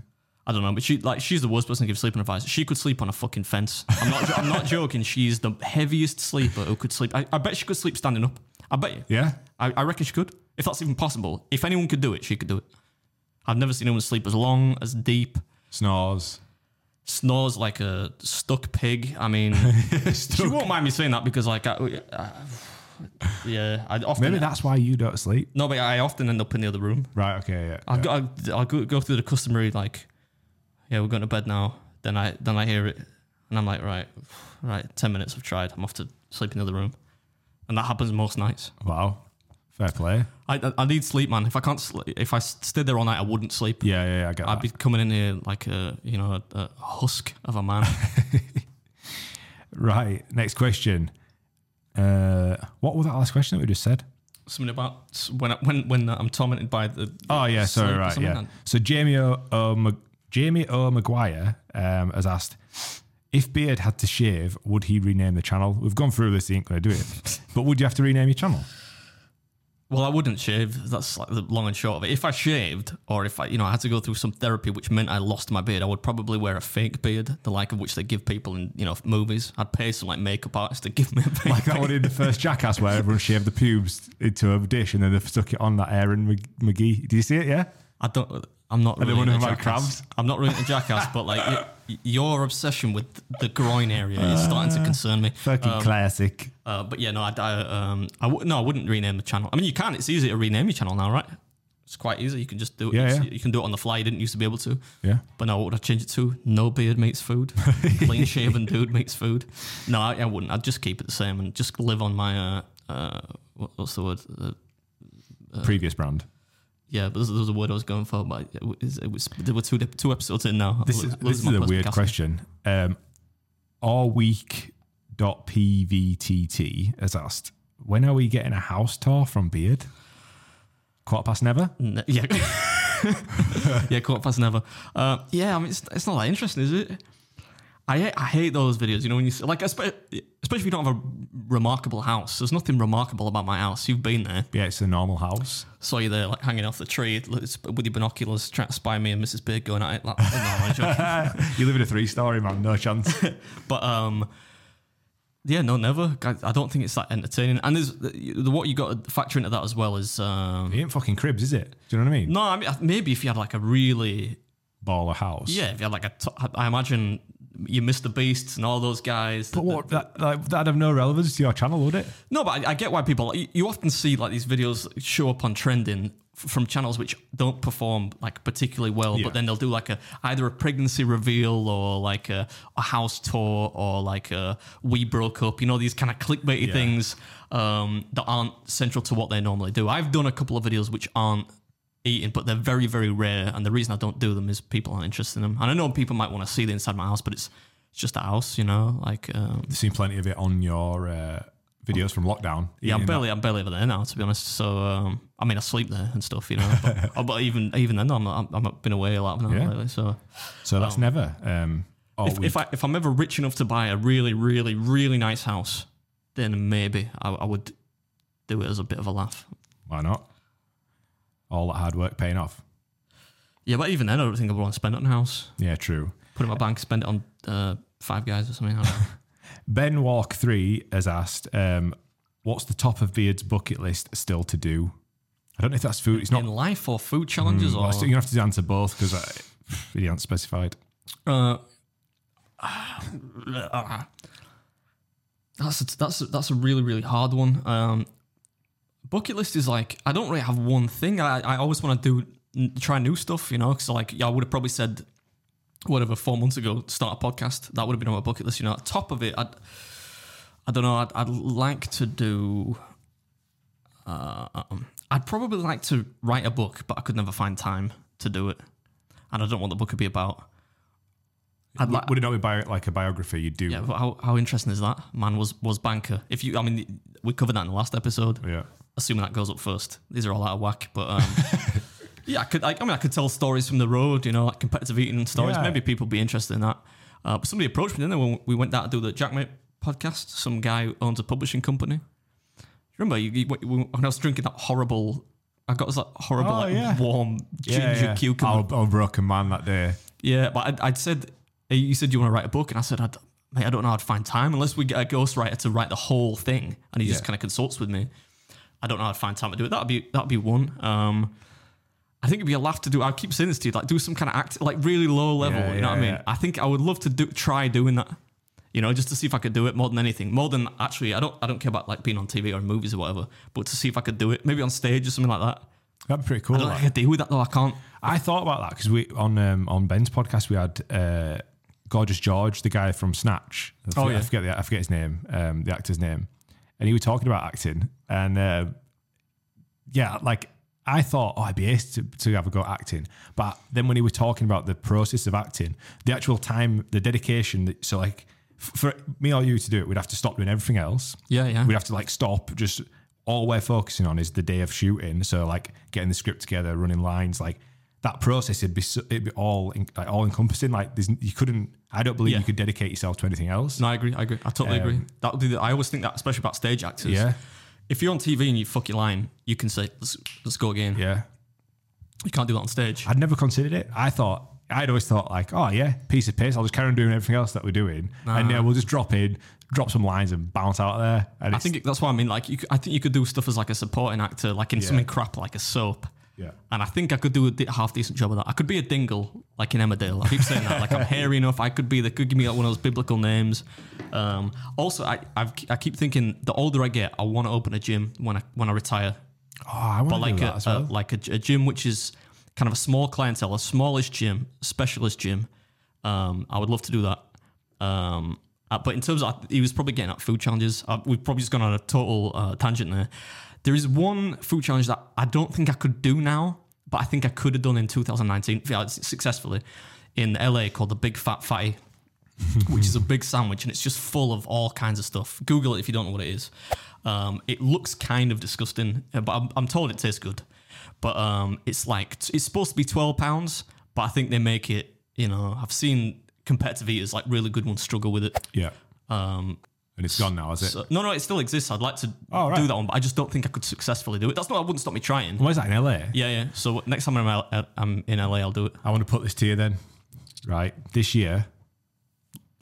I don't know, but she like she's the worst person to give sleeping advice. She could sleep on a fucking fence. I'm not I'm not joking. She's the heaviest sleeper who could sleep. I, I bet she could sleep standing up. I bet you. Yeah. I, I reckon she could. If that's even possible. If anyone could do it, she could do it. I've never seen anyone sleep as long, as deep. Snores. Snores like a stuck pig. I mean, she won't mind me saying that because like... I, I, yeah, I often maybe that's why you don't sleep. No, but I often end up in the other room. Right, okay, yeah. I yeah. go, I, I go, go through the customary like... Yeah, we're going to bed now. Then I then I hear it, and I'm like, right, right. Ten minutes, I've tried. I'm off to sleep in the other room, and that happens most nights. Wow, fair play. I I need sleep, man. If I can't sleep, if I stayed there all night, I wouldn't sleep. Yeah, yeah, yeah I get I'd that. I'd be coming in here like a you know a, a husk of a man. Right. Next question. Uh, what was that last question that we just said? Something about when I, when when I'm tormented by the. the oh yeah, sorry, right, yeah. Like so Jamie O. Uh, Mc- Jamie O. Maguire um, has asked, if Beard had to shave, would he rename the channel? We've gone through this, he ain't going to do it. But would you have to rename your channel? Well, I wouldn't shave. That's like the long and short of it. If I shaved or if I, you know, I had to go through some therapy, which meant I lost my beard, I would probably wear a fake beard, the like of which they give people in, you know, movies. I'd pay some like makeup artist to give me a fake Like that beard. One in the first Jackass where everyone shaved the pubes into a dish and then they stuck it on that Aaron McGee. Do you see it? Yeah. I don't... I'm not really into Jackass. I'm not really into Jackass, but like y- your obsession with the groin area is starting to concern me. Fucking um, classic. Uh, but yeah, no, I, I um, I w- no, I wouldn't rename the channel. I mean, you can. It's easy to rename your channel now, right? It's quite easy. You can just do it. Yeah, yeah. You can do it on the fly. You didn't used to be able to. Yeah. But no, what would I change it to? No beard meets food. Clean shaven dude meets food. No, I, I wouldn't. I'd just keep it the same and just live on my uh, uh what, what's the word? Uh, uh, Previous brand. Yeah, but there was a word I was going for, but it was, it was, there were two, two episodes in now. This is, this is a weird casting. question. Um, R week dot P V T T has asked, when are we getting a house tour from Beard? Quarter past never? No, yeah. yeah, quarter past never. Uh, yeah, I mean, it's, it's not that interesting, is it? I I hate those videos, you know, when you like, especially if you don't have a remarkable house. There's nothing remarkable about my house. You've been there. Yeah, it's a normal house. Saw you there, like hanging off the tree with your binoculars, trying to spy me and Missus Beard going at it. Like, oh, no, I'm joking. You live in a three-story, man. No chance. But um, yeah, no, never. I, I don't think it's that entertaining. And there's the, what you got to factor into that as well is um, it ain't fucking cribs, is it? Do you know what I mean? No, I mean maybe if you had like a really baller house. Yeah, if you had like a, t- I imagine. You missed the beasts and all those guys. But what that, that that'd have no relevance to your channel, would it? No, but I, I get why people. You often see like these videos show up on trending from channels which don't perform like particularly well, yeah. But then they'll do like a either a pregnancy reveal or like a, a house tour or like a we broke up. You know these kind of clickbaity yeah. things um, that aren't central to what they normally do. I've done a couple of videos which aren't. Eating, but they're very, very rare, and the reason I don't do them is people aren't interested in them. And I know people might want to see the inside of my house, but it's it's just a house, you know. Like um, I've seen plenty of it on your uh, videos from lockdown. Yeah, I'm barely, that. I'm barely over there now, to be honest. So um, I mean, I sleep there and stuff, you know. But, oh, but even even then, I'm not, I'm I've been away a lot now yeah. lately. So so that's um, never. Um, if, if I if I'm ever rich enough to buy a really, really, really nice house, then maybe I, I would do it as a bit of a laugh. Why not? All that hard work paying off. Yeah, but even then, I don't think I would want to spend it on a house. Yeah, true. Put it in my bank, spend it on uh, Five Guys or something. I don't know. Ben Walk three has asked, um, what's the top of Beard's bucket list still to do? I don't know if that's food. It's not in life or food challenges. Mm, or well, you're going to have to answer both because he hasn't specified. Uh, uh, that's, a, that's, a, that's a really, really hard one. Um, Bucket list is like, I don't really have one thing. I, I always want to do, try new stuff, you know? Because like, yeah, I would have probably said, whatever, four months ago, start a podcast. That would have been on my bucket list, you know? At top of it, I'd, I don't know, I'd, I'd like to do, uh, um, I'd probably like to write a book, but I could never find time to do it. And I don't know what the book could be about. I'd would, like, would it not be bio, like a biography? You do. Yeah, but how, how interesting is that? Man was, was banker. If you, I mean, we covered that in the last episode. Yeah. Assuming that goes up first. These are all out of whack, but um, yeah, I could. I, I mean, I could tell stories from the road, you know, like competitive eating stories. Yeah. Maybe people would be interested in that. Uh, but somebody approached me, didn't they, when we went down to do the Jackmate podcast. Some guy who owns a publishing company. Do you remember you, you, when I was drinking that horrible... I got this like horrible oh, like, yeah. warm ginger yeah, yeah. cucumber. I broke a man that day. Yeah, but I, I'd said... You said, do you want to write a book? And I said, I'd, mate, I don't know how I'd find time unless we get a ghostwriter to write the whole thing. And he yeah. just kind of consults with me. I don't know how I'd find time to do it. That'd be that'd be one. Um, I think it'd be a laugh to do. I keep saying this to you, like do some kind of act, like really low level. Yeah, you yeah, know what yeah. I mean? I think I would love to do try doing that. You know, just to see if I could do it more than anything. More than actually, I don't I don't care about like being on T V or in movies or whatever, but to see if I could do it, maybe on stage or something like that. That'd be pretty cool. I don't like, I could deal with that though. I can't. I thought about that because we on um, on Ben's podcast we had uh, Gorgeous George, the guy from Snatch. I forget, oh yeah, I forget the, I forget his name, um, the actor's name, and he was talking about acting. And uh, yeah, like I thought, oh, I'd be ace to, to have a go at acting. But then when he was talking about the process of acting, the actual time, the dedication. That, so like for me or you to do it, we'd have to stop doing everything else. Yeah, yeah. We'd have to like stop just. All we're focusing on is the day of shooting. So like getting the script together, running lines, like that process, it'd be, it'd be all like all encompassing. Like there's, you couldn't, I don't believe yeah. you could dedicate yourself to anything else. No, I agree. I agree. I totally um, agree. That would be the, I always think that, especially about stage actors. Yeah. If you're on T V and you fuck your line, you can say, let's, let's go again. Yeah. You can't do that on stage. I'd never considered it. I thought, I'd always thought like, oh yeah, piece of piss. I'll just carry on doing everything else that we're doing. Nah. And yeah, we'll just drop in, drop some lines and bounce out of there. And I think that's what I mean. Like, you, I think you could do stuff as like a supporting actor, like in yeah. something crap, like a soap. Yeah. And I think I could do a half decent job of that. I could be a dingle, like in Emmerdale. I keep saying that. Like I'm hairy enough. I could be, they could give me like one of those biblical names. Um, also, I I've, I keep thinking the older I get, I want to open a gym when I, when I retire. Oh, I want to like do that a, as well. a, like a, a gym, which is kind of a small clientele, a smallish gym, specialist gym. Um, I would love to do that. Um, uh, but in terms of, he was probably getting at food challenges. Uh, we've probably just gone on a total uh, tangent there. There is one food challenge that I don't think I could do now, but I think I could have done in two thousand nineteen successfully in L A called the Big Fat Fatty, which is a big sandwich and it's just full of all kinds of stuff. Google it if you don't know what it is. Um, it looks kind of disgusting, but I'm, I'm told it tastes good. But um, it's like, it's supposed to be twelve pounds, but I think they make it, you know, I've seen competitive eaters, like really good ones, struggle with it. Yeah. Um, and it's gone now, is it? So, no, no, it still exists. I'd like to oh, right. do that one, but I just don't think I could successfully do it. That's not, that wouldn't stop me trying. Why is that in L A? Yeah, yeah. So next time I'm, I'm in L A, I'll do it. I want to put this to you then. Right. This year,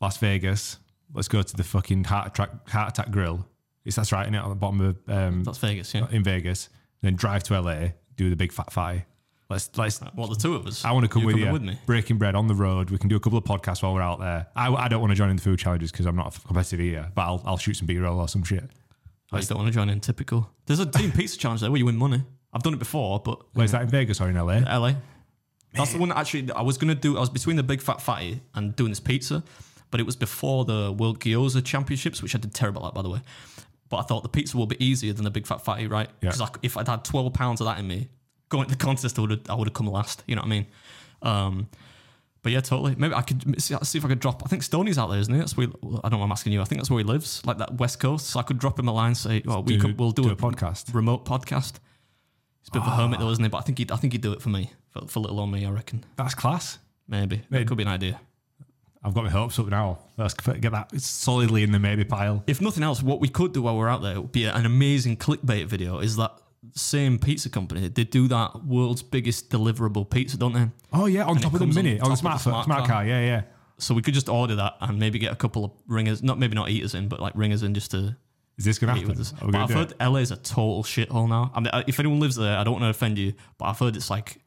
Las Vegas, let's go to the fucking Heart Attack, heart attack Grill. It's, that's right, isn't it? On the bottom of... Um, that's Vegas, yeah. In Vegas. Then drive to L A. Do the Big Fat Fatty. Let's let's. Well, the two of us. I want to come with you. With me. Breaking Bread on the road. We can do a couple of podcasts while we're out there. I, I don't want to join in the food challenges because I'm not a competitive eater, but I'll I'll shoot some B-roll or some shit. I just don't want to join in. Typical. There's a team pizza challenge there where you win money. I've done it before, but where's that, in Vegas or in L A? L A. That's the one that actually I was gonna do. I was between the Big Fat Fatty and doing this pizza, but it was before the World Gyoza Championships, which I did terrible at, by the way. But I thought the pizza will be easier than the Big Fat Fatty, right? Because yeah. if I'd had twelve pounds of that in me, going to the contest, I would have, I would have come last. You know what I mean? Um, but yeah, totally. Maybe I could see, see if I could drop... I think Stoney's out there, isn't he? That's where he, I don't know what I'm asking you. I think that's where he lives, like that West Coast. So I could drop him a line and say, well, we do, could, we'll do, do a, a podcast. remote podcast. He's a bit oh. of a hermit though, isn't he? But I think he'd, I think he'd do it for me, for, for little on me, I reckon. That's class. Maybe. Maybe. That could be an idea. I've got my hopes up now. Let's get that solidly in the maybe pile. If nothing else, what we could do while we're out there would be an amazing clickbait video. Is that same pizza company? They do that world's biggest deliverable pizza, don't they? Oh yeah, on and top of the mini, on, on the smart, smart, smart car. car. Yeah, yeah. So we could just order that and maybe get a couple of ringers, not maybe not eaters in, but like ringers in just to. Is this gonna happen? But I've heard it? L A is a total shithole now. I mean, if anyone lives there, I don't want to offend you, but I've heard it's like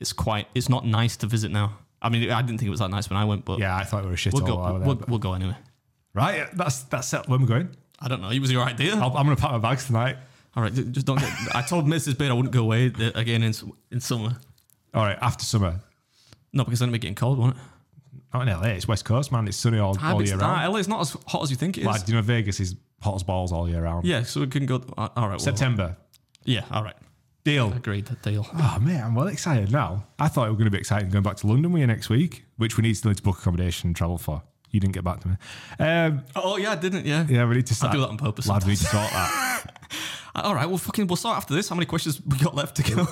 it's quite, it's not nice to visit now. I mean, I didn't think it was that nice when I went, but... Yeah, I thought we were a shit we'll all go, over there. We'll, we'll go anyway. Right, that's that's set. When we're going? I don't know. It was your idea. I'll, I'm going to pack my bags tonight. All right, just don't get... I told Missus Beard I wouldn't go away again in in summer. All right, after summer. No, because then it'll be getting cold, won't it? Not in L A. It's West Coast, man. It's sunny all, all year round. L A's not as hot as you think it is. Like, you know, Vegas is hot as balls all year round. Yeah, so we can go... All right, September. Well, yeah, all right. Deal. Agreed, deal. Oh, man, I'm well excited now. I thought it was going to be exciting going back to London with you next week, which we need still to book accommodation and travel for. You didn't get back to me. Um, oh, yeah, I didn't, yeah. Yeah, we need to start. I do that on purpose. Lad, we need to sort that. All right, well, fucking, we'll start after this. How many questions we got left to go?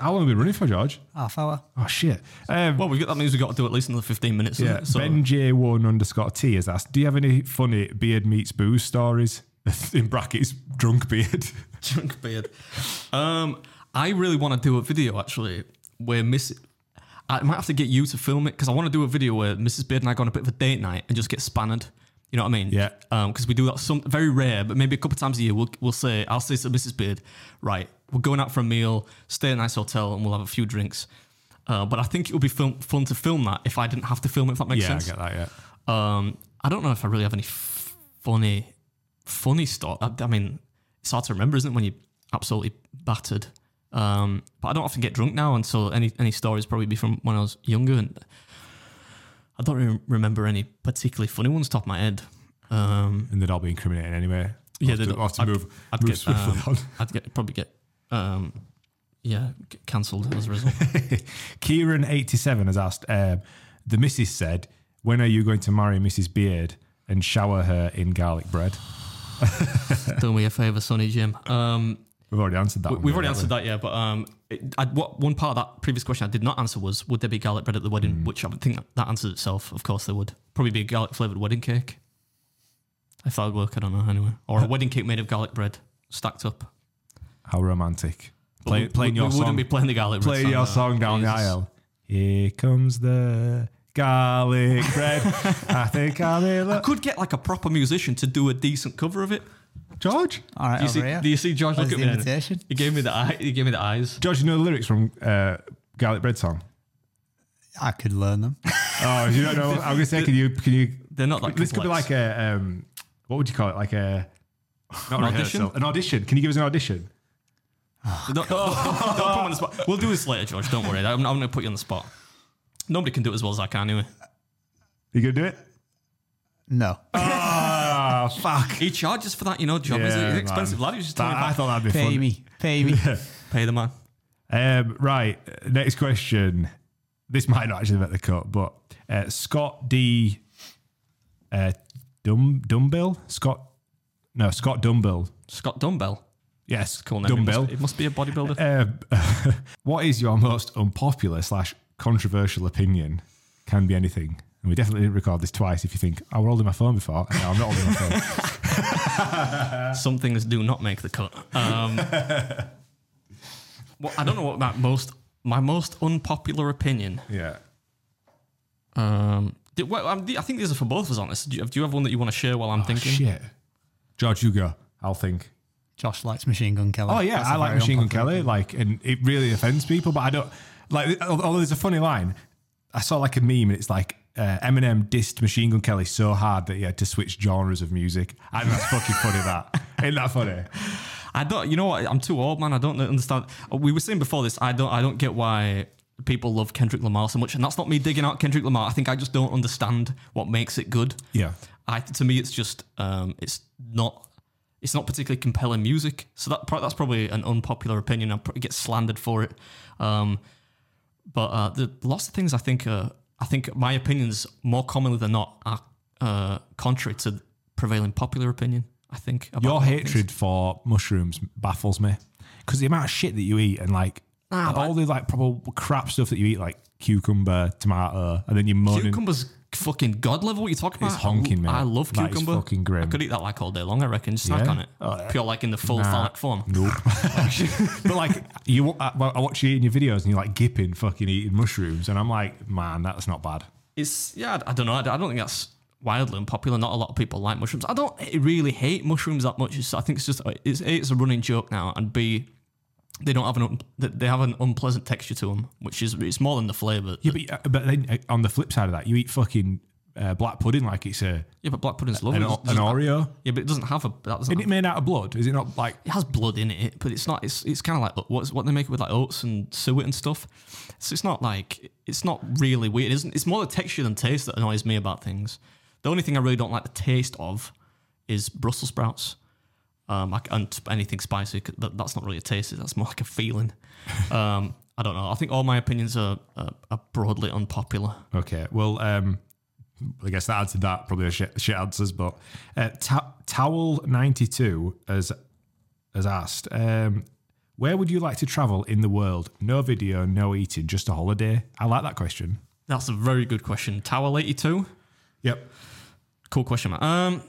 How long have we been running for, George? Half hour. Oh, shit. Um, well, we got, that means we've got to do at least another fifteen minutes. Yeah, so. Ben J one underscore T has asked, do you have any funny beard meets booze stories? In brackets, drunk beard. Drunk beard. Um, I really want to do a video, actually, where Miss... I might have to get you to film it, because I want to do a video where Missus Beard and I go on a bit of a date night and just get spannered. You know what I mean? Yeah. Because um, we do that some very rare, but maybe a couple of times a year, we'll we'll say, I'll say to Missus Beard, right, we're going out for a meal, stay at a nice hotel, and we'll have a few drinks. Uh, but I think it would be film, fun to film that if I didn't have to film it, if that makes yeah, sense. Yeah, I get that, yeah. Um, I don't know if I really have any f- funny, funny stuff. I, I mean, it's hard to remember, isn't it, when you're absolutely battered? Um, but I don't often get drunk now, and so any, any stories probably be from when I was younger, and I don't even remember any particularly funny ones top of my head. Um, and they'd all be incriminating anyway. Yeah, they'd all have to I'd, move, I'd move get, swiftly um, on. I'd get, probably get, um, yeah, get cancelled as a result. Kieran eighty-seven has asked, um, the missus said, when are you going to marry Missus Beard and shower her in garlic bread? Don't me a favour, Sonny Jim. Um... We've already answered that. We've one, already answered we? that, yeah. But um, it, I, what, one part of that previous question I did not answer was, would there be garlic bread at the wedding? Mm. Which I would think that, that answers itself. Of course there would. Probably be a garlic-flavoured wedding cake. If that would work, I don't know, anyway. Or a wedding cake made of garlic bread, stacked up. How romantic. Play, we, playing we, your we song. We wouldn't be playing the garlic bread Play song, your song down Jesus. the aisle. Here comes the... garlic bread. I think I'll I could get like a proper musician to do a decent cover of it. George, all right, do you, over see, here. Do you see George? What look at me. Invitation? He gave me the eye. He gave me the eyes. George, you know the lyrics from uh, Garlic Bread song. I could learn them. Oh, you don't know? I was gonna say, can you? Can you? They're not like this. Complex. Could be like a um, what would you call it? Like a not an audition. An audition. Can you give us an audition? Oh, don't, don't, don't put me on the spot. We'll do this later, George. Don't worry. I'm, I'm gonna put you on the spot. Nobody can do it as well as I can, anyway. You gonna do it? No. Oh, fuck. He charges for that, you know, job. Yeah, is it? It's expensive, lad. He's just that, I thought that'd be Pay fun. Pay me. Pay me. Yeah. Pay the man. Um, right. Next question. This might not actually make the cut, but uh, Scott D. Uh, Dumb Dumbbell? Scott. No, Scott Dumbbell. Scott Dumbbell? Yes. Cool name. Dumbbell. It must, it must be a bodybuilder. Uh, what is your most unpopular slash controversial opinion? Can be anything, and we definitely didn't record this twice. If you think I oh, was holding my phone before, no, I'm not holding my phone. Some things do not make the cut. Um, well, I don't know what that most my most unpopular opinion. Yeah. Um. Did, well, I think these are for both of us on this. Do you, do you have one that you want to share while I'm oh, thinking? Shit, George, you go. I'll think. Josh likes Machine Gun Kelly. Oh yeah, That's I like Machine Gun Kelly. Opinion. Like, and it really offends people, but I don't. Like, although there's a funny line, I saw like a meme and it's like uh, Eminem dissed Machine Gun Kelly so hard that he had to switch genres of music. I think that's fucking funny, that. Ain't that funny? I don't, you know what? I'm too old, man. I don't understand. We were saying before this, I don't, I don't get why people love Kendrick Lamar so much. And that's not me digging out Kendrick Lamar. I think I just don't understand what makes it good. Yeah. I, to me, it's just, um, it's not, it's not particularly compelling music. So that that's probably an unpopular opinion. I'll probably get slandered for it. Um, But uh, the lots of things I think uh, I think my opinions more commonly than not are uh, contrary to prevailing popular opinion. I think about your hatred things. for mushrooms baffles me because the amount of shit that you eat and like nah, all the like probable crap stuff that you eat like cucumber, tomato, and then you moaning. Cucumber's fucking god level. What you talking about? It's honking, man. I love that cucumber. Is fucking grim. I could eat that like all day long. I reckon. Just snack yeah. on it. Uh, Pure like in the full nah, phallic form. Nope. But like you, I watch you eating your videos and you're like gipping, fucking eating mushrooms, and I'm like, man, that's not bad. It's yeah. I don't know. I don't think that's wildly unpopular. Not a lot of people like mushrooms. I don't really hate mushrooms that much. So I think it's just it's a, it's a running joke now, and B, they don't have an they have an unpleasant texture to them, which is it's more than the flavour. Yeah, but but then on the flip side of that, you eat fucking uh, black pudding like it's a yeah, but black pudding's lovely. An, an Oreo. Have, yeah, but it doesn't have a. That doesn't Isn't it made out of blood? Is it not like it has blood in it? But it's not. It's it's kind of like what's what they make it with like oats and suet and stuff. So it's not like it's not really weird. It isn't it's more the texture than taste that annoys me about things. The only thing I really don't like the taste of is Brussels sprouts. Um, I, and anything spicy, that, that's not really a taste, that's more like a feeling. Um, I don't know. I think all my opinions are, are, are broadly unpopular. Okay, well, um, I guess that answered that, probably a shit, shit answers, but uh, ta- Towel ninety-two has has asked, um, where would you like to travel in the world? No video, no eating, just a holiday. I like that question. That's a very good question. Tower eighty-two. Yep. Cool question, man. Um,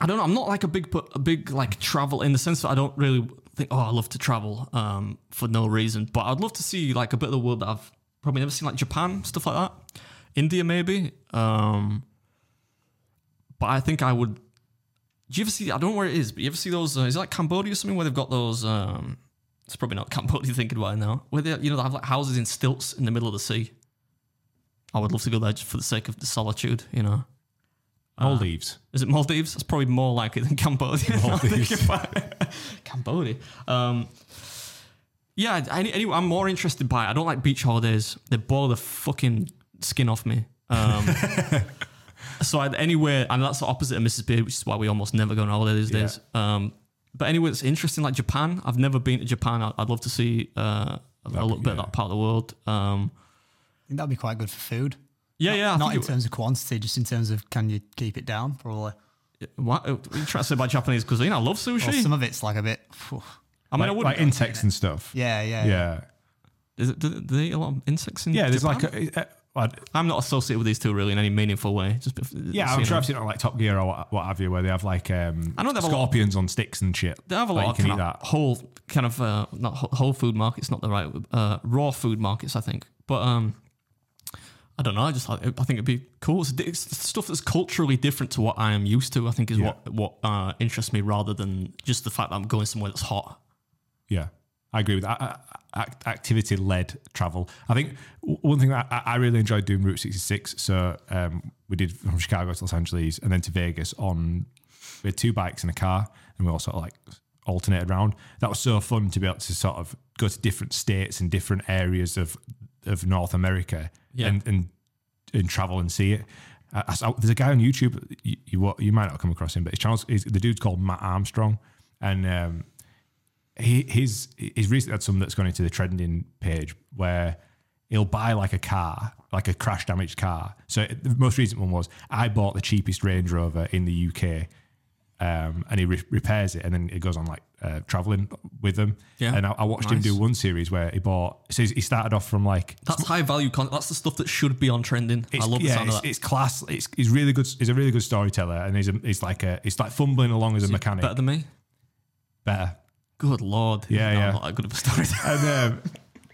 I don't know. I'm not like a big, a big like travel in the sense that I don't really think, oh, I love to travel um, for no reason. But I'd love to see like a bit of the world that I've probably never seen, like Japan, stuff like that. India, maybe. Um, but I think I would. Do you ever see? I don't know where it is, but you ever see those? Uh, is it like Cambodia or something where they've got those? Um, it's probably not Cambodia. Thinking about it now, where they, you know, they have like houses in stilts in the middle of the sea. I would love to go there just for the sake of the solitude, you know. Maldives. Uh, is it Maldives? That's probably more likely than Cambodia. Maldives. Cambodia. Um, yeah, I, anyway, I'm more interested by it. I don't like beach holidays. They bore the fucking skin off me. Um, so I'd, anyway, and that's the opposite of Missus Beard, which is why we almost never go on holiday these yeah. days. Um, but anyway, it's interesting, like Japan. I've never been to Japan. I'd, I'd love to see uh, a little yeah. bit of that part of the world. Um, I think that'd be quite good for food. Yeah, not, yeah. I not in terms would. of quantity, just in terms of can you keep it down, probably. What? What are you trying to say about Japanese cuisine? I love sushi. Well, some of it's like a bit... Phew. I mean, like, I wouldn't... Like insects and stuff. Yeah, yeah, yeah. yeah. Is it, do they eat a lot of insects in yeah, Japan? Yeah, there's like... A, uh, I'm not associated with these two really in any meaningful way. Just Yeah, I'm sure I've seen it on like Top Gear or what, what have you, where they have like um, I know they have scorpions lot, on sticks and shit. They have a lot like, of, kind of whole kind of... Uh, not whole food markets, not the right... Uh, raw food markets, I think. But... um. I don't know. I just I think it'd be cool. It's, it's stuff that's culturally different to what I am used to, I think, is yeah. what what uh, interests me rather than just the fact that I'm going somewhere that's hot. Yeah, I agree with that. Activity led travel. I think one thing that I really enjoyed doing Route sixty-six. So um, we did from Chicago to Los Angeles and then to Vegas on we had two bikes and a car, and we all sort of like alternated around. That was so fun to be able to sort of go to different states and different areas of. of North America yeah. and, and and travel and see it. I, I, there's a guy on YouTube, you, you you might not come across him, but his channel's, his, the dude's called Matt Armstrong, and um, he his, he's recently had some that's gone into the trending page where he'll buy like a car, like a crash damaged car. So the most recent one was, I bought the cheapest Range Rover in the U K, um, and he re- repairs it and then it goes on like uh, traveling with them. Yeah, and I, I watched nice. him do one series where he bought, so he started off from like... That's high value content. That's the stuff that should be on trending. I love yeah, the sound it's, of that. It's class. It's, it's really good. He's a really good storyteller, and he's, a, he's like a, it's like fumbling along as Is a mechanic. Better than me? Better. Good Lord. Yeah, yeah. I'm not that good of a storyteller. And, um,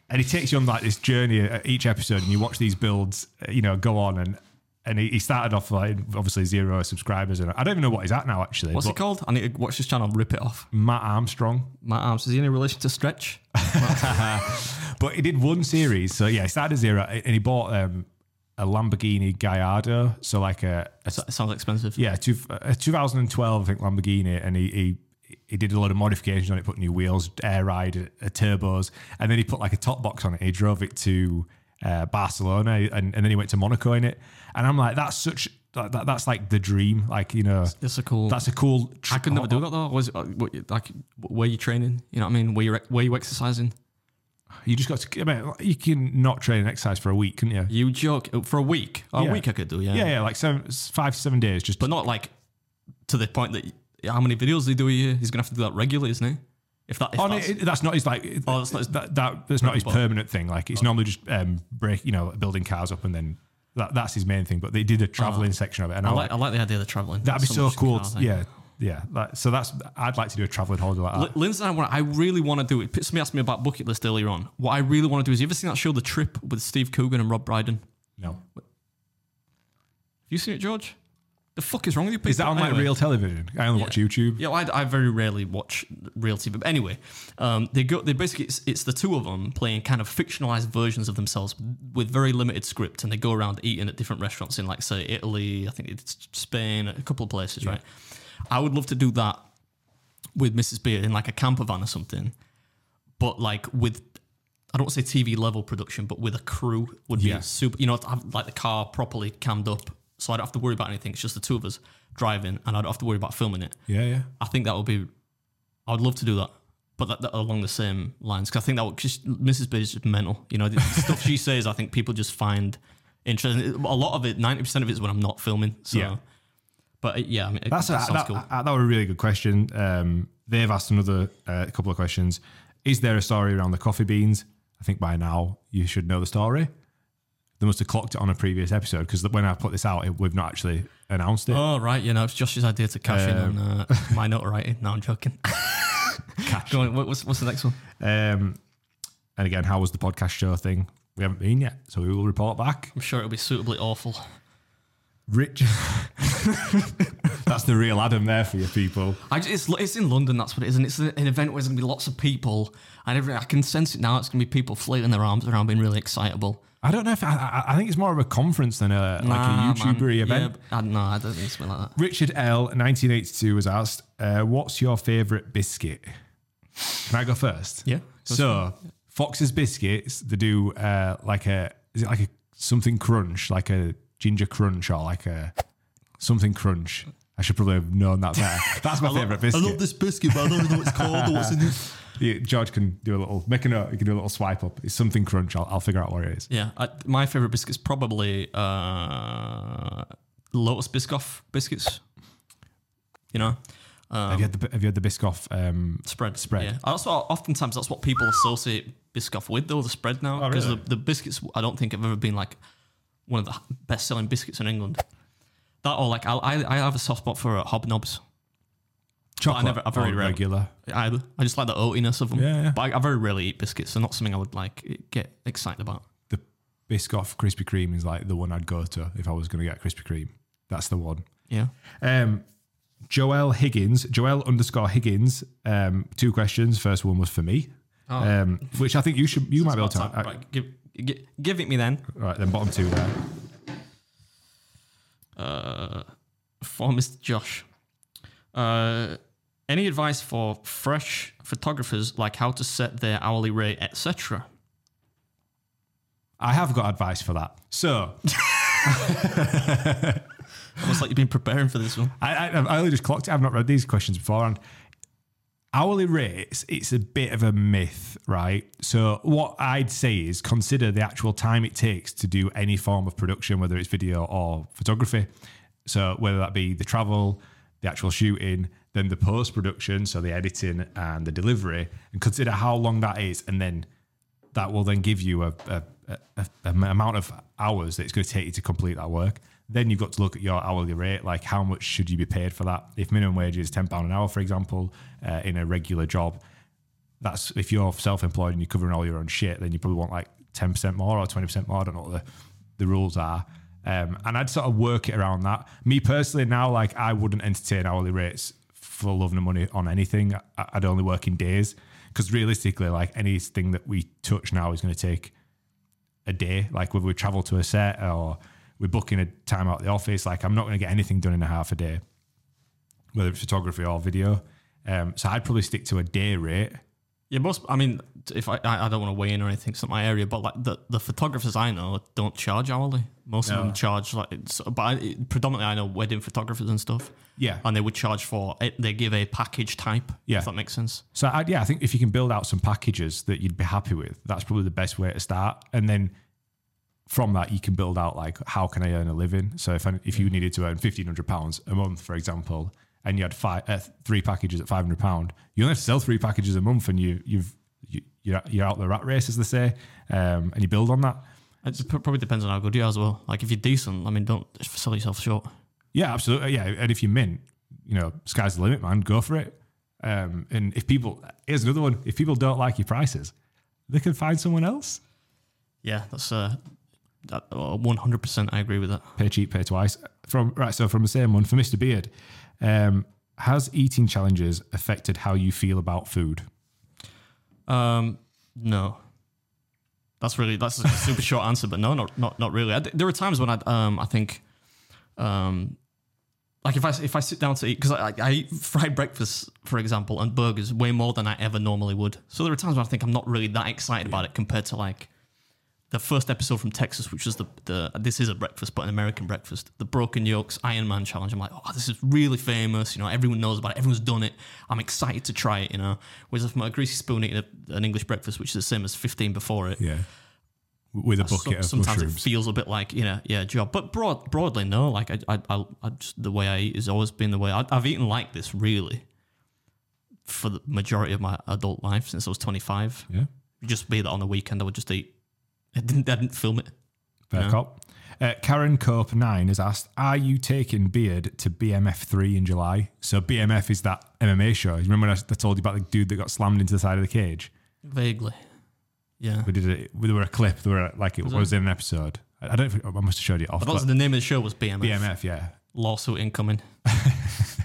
and he takes you on like this journey at each episode, and you watch these builds, you know, go on and... And he started off like obviously zero subscribers, and I don't even know what he's at now. Actually, what's it called? I need to watch this channel. Rip it off. Matt Armstrong. Matt Armstrong. Is he in a relation to Stretch? But he did one series, so yeah, he started at zero, and he bought um, a Lamborghini Gallardo. So like a, a that sounds expensive. Yeah, two, a two thousand twelve I think Lamborghini, and he. he He did a lot of modifications on it, put new wheels, air ride, uh, turbos, and then he put like a top box on it. He drove it to. Uh, Barcelona, and, and then he went to Monaco in it, and I'm like, that's such that, that, that's like the dream, like, you know, it's a cool that's a cool tr- I could never do that though. Was it, like, where you training, you know what I mean, where you where you exercising? You just got to, I mean, you can not train and exercise for a week, couldn't you? You joke for a week oh, yeah. a week I could do yeah yeah, yeah like seven, five to seven days just but not like to the point that how many videos they do a year. He's gonna have to do that regularly, isn't he? If that, if oh, that's, it, that's not his like oh, that's not his, that, that that's not his permanent thing. Like it's okay. normally just um, break, you know, building cars up, and then that, that's his main thing. But they did a traveling uh, section of it, and I, I like I like the idea of the traveling. That'd that's be so, so cool. Car, yeah, yeah. Like, so that's I'd like to do a traveling holiday like that. L- Lindsay and I want. I really want to do it. Somebody asked me about bucket list earlier on. What I really want to do is, you ever seen that show The Trip with Steve Coogan and Rob Brydon? No. Have you seen it, George? The fuck is wrong with you people? Is that on like anyway. real television? I only yeah. watch YouTube. Yeah, well, I, I very rarely watch real T V. But anyway, um, they go. They basically it's, it's the two of them playing kind of fictionalized versions of themselves with very limited script, and they go around eating at different restaurants in, like, say, Italy. I think it's Spain, a couple of places, yeah. right? I would love to do that with Missus Beard in like a camper van or something, but like with. I don't want to say T V level production, but with a crew would yeah. be super. You know, to have like the car properly cammed up. So I don't have to worry about anything. It's just the two of us driving, and I don't have to worry about filming it. Yeah, yeah. I think that would be... I would love to do that, but that, that along the same lines. Because I think that would... Just, Missus Beard is just mental. You know, the stuff she says, I think people just find interesting. A lot of it, ninety percent of it is when I'm not filming. So, yeah. But yeah, I mean, that's a, that, cool. that, that was a really good question. Um, they've asked another uh, couple of questions. Is there a story around the coffee beans? I think by now you should know the story. They must have clocked it on a previous episode because when I put this out, it, we've not actually announced it. Oh, right. You know, it's Josh's idea to cash um, in on uh, my notoriety. No, I'm joking. Cash. Go on, what's, what's the next one? Um, and again, how was the podcast show thing? We haven't been yet, so we will report back. I'm sure it'll be suitably awful. Rich. That's the real Adam there for you people. I just, it's, it's in London, that's what it is. And it's an event where there's going to be lots of people. And every, I can sense it now. It's going to be people flailing their arms around, being really excitable. I don't know if... I, I think it's more of a conference than a nah, like a YouTuber event. Yeah, I, no, I don't think it's like that. Richard L, nineteen eighty-two, was asked, uh, what's your favourite biscuit? Can I go first? Yeah. Go so, first. Fox's Biscuits, they do uh, like a... Is it like a something crunch? Like a... Ginger crunch or like a something crunch. I should probably have known that better. That's my love, favourite biscuit. I love this biscuit, but I don't really know what it's called or what's in it. Yeah, George can do a little, make a note, he can do a little swipe up. It's something crunch. I'll, I'll figure out what it is. Yeah. I, my favourite biscuit's probably uh, Lotus Biscoff biscuits. You know? Um, have, you had the, have you had the Biscoff um, spread? Spread. Yeah. I also, oftentimes, that's what people associate Biscoff with, though, the spread now. Because oh, really? the, the biscuits, I don't think have ever been like. One of the best-selling biscuits in England. That or like I, I have a soft spot for uh, hobnobs. Chocolate, I never, I very rarely, regular. I I just like the oatiness of them. Yeah, yeah. But I, I very rarely eat biscuits. They're not something I would like get excited about. The Biscoff Krispy Kreme is like the one I'd go to if I was going to get Krispy Kreme. That's the one. Yeah. Um, Joel Higgins, Joel underscore Higgins. Um, two questions. First one was for me, oh. um, which I think you should you might be able to. I, right, give, G- give it me then. Right, then bottom two there. Uh, for Mister Josh. Uh, any advice for fresh photographers, like how to set their hourly rate, et cetera? I have got advice for that. So... Almost like you've been preparing for this one. I, I, I only just clocked it. I've not read these questions before. And hourly rates, it's a bit of a myth, right? So what I'd say is consider the actual time it takes to do any form of production, whether it's video or photography. So whether that be the travel, the actual shooting, then the post-production, so the editing and the delivery, and consider how long that is. And then that will then give you a, a, a, a amount of hours that it's going to take you to complete that work. Then you've got to look at your hourly rate, like how much should you be paid for that? If minimum wage is ten pounds an hour, for example, uh, in a regular job, that's if you're self-employed and you're covering all your own shit, then you probably want like ten percent more or twenty percent more. I don't know what the, the rules are. Um, and I'd sort of work it around that. Me personally now, like I wouldn't entertain hourly rates for love nor money on anything. I'd only work in days because realistically, like anything that we touch now is going to take a day. Like whether we travel to a set or... we're booking a time out of the office. Like I'm not going to get anything done in a half a day, whether it's photography or video. Um, so I'd probably stick to a day rate. Yeah, most. I mean, if I, I don't want to weigh in or anything, it's not my area. But like the, the photographers I know don't charge hourly. Most no. of them charge like, it's, but I, predominantly I know wedding photographers and stuff. Yeah, and they would charge for it. They give a package type. Yeah, if that makes sense. So I'd, yeah, I think if you can build out some packages that you'd be happy with, that's probably the best way to start. And then. From that, you can build out like, how can I earn a living? So if I, if you needed to earn fifteen hundred pounds a month, for example, and you had five, uh, three packages at five hundred pounds, you only have to sell three packages a month and you, you've, you, you're you're out the rat race, as they say, um, and you build on that. It probably depends on how good you are as well. Like if you're decent, I mean, don't sell yourself short. Yeah, absolutely. Yeah. And if you mint, you know, sky's the limit, man, go for it. Um, and if people, here's another one. If people don't like your prices, they can find someone else. Yeah, that's... Uh, one hundred percent I agree with that. Pay cheap, pay twice. From right, so from the same one for Mister Beard, um, has eating challenges affected how you feel about food? Um, no. That's really that's a super short answer, but no, not not not really. I, there are times when I um I think, um, like if I if I sit down to eat because I, I eat fried breakfast for example and burgers way more than I ever normally would. So there are times when I think I'm not really that excited yeah. about it compared to like. The first episode from Texas, which was the, the this is a breakfast, but an American breakfast, the Broken Yolks Iron Man Challenge. I'm like, oh, this is really famous. You know, everyone knows about it. Everyone's done it. I'm excited to try it, you know. Whereas if I'm a greasy spoon eating a, an English breakfast, which is the same as fifteen before it. Yeah. with a bucket of sometimes mushrooms. It feels a bit like, you know, yeah, job. But broad, broadly, no. Like I, I, I, I just, the way I eat has always been the way I, I've eaten like this really for the majority of my adult life since I was twenty-five. Yeah, just be that on the weekend I would just eat. I didn't, I didn't film it. Fair no. cop. Uh, Karen Cope nine has asked, are you taking Beard to B M F three in July? So B M F is that M M A show. Remember when I, I told you about the dude that got slammed into the side of the cage? Vaguely. Yeah. We did it. There were a clip. There were like it was, was it? in an episode. I, I don't. Think, I must have showed you off. I thought the name of the show was B M F. B M F, yeah. Lawsuit incoming.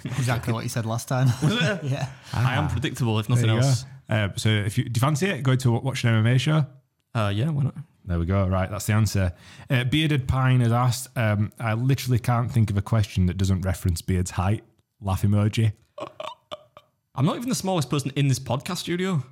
Exactly what you said last time. Was it? Yeah. Ah, I am predictable, if nothing else. Uh, so if you do you fancy it, go to watch an M M A show. Uh, yeah, why not? There we go. Right, that's the answer. Uh, Bearded Pine has asked, um, I literally can't think of a question that doesn't reference Beard's height. Laugh emoji. I'm not even the smallest person in this podcast studio.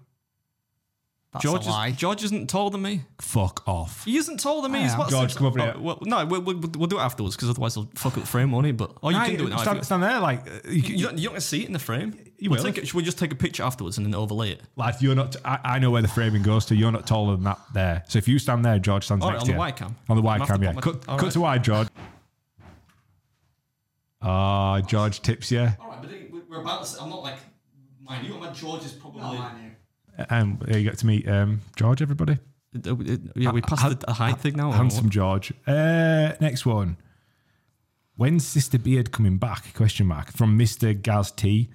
That's George a lie. Is, George isn't taller than me. Fuck off. He isn't taller than me. He's what, George, six, come over oh, here. Well, no, we'll, we'll, we'll do it afterwards because otherwise he'll fuck up the frame, won't he? But, oh, you no, can do it now. Stand, stand there. like You, you, you don't get to see it in the frame. You we'll will. Take it, should we just take a picture afterwards and then overlay it? Lad, you're not... T- I, I know where the framing goes to. You're not taller than that there. So if you stand there, George stands all next right, to you. On the wide cam. On the wide cam, yeah. My, cut cut right. to wide, George. Ah, oh, George tips you. All right, but we're about to... I'm not like... Mine, you and George is probably... No, mine, Um, you got to meet um, George, everybody. Yeah, we passed ha- the height ha- thing now. Handsome George. Uh, next one. When's Sister Beard coming back? Question mark. From Mister Gaz T.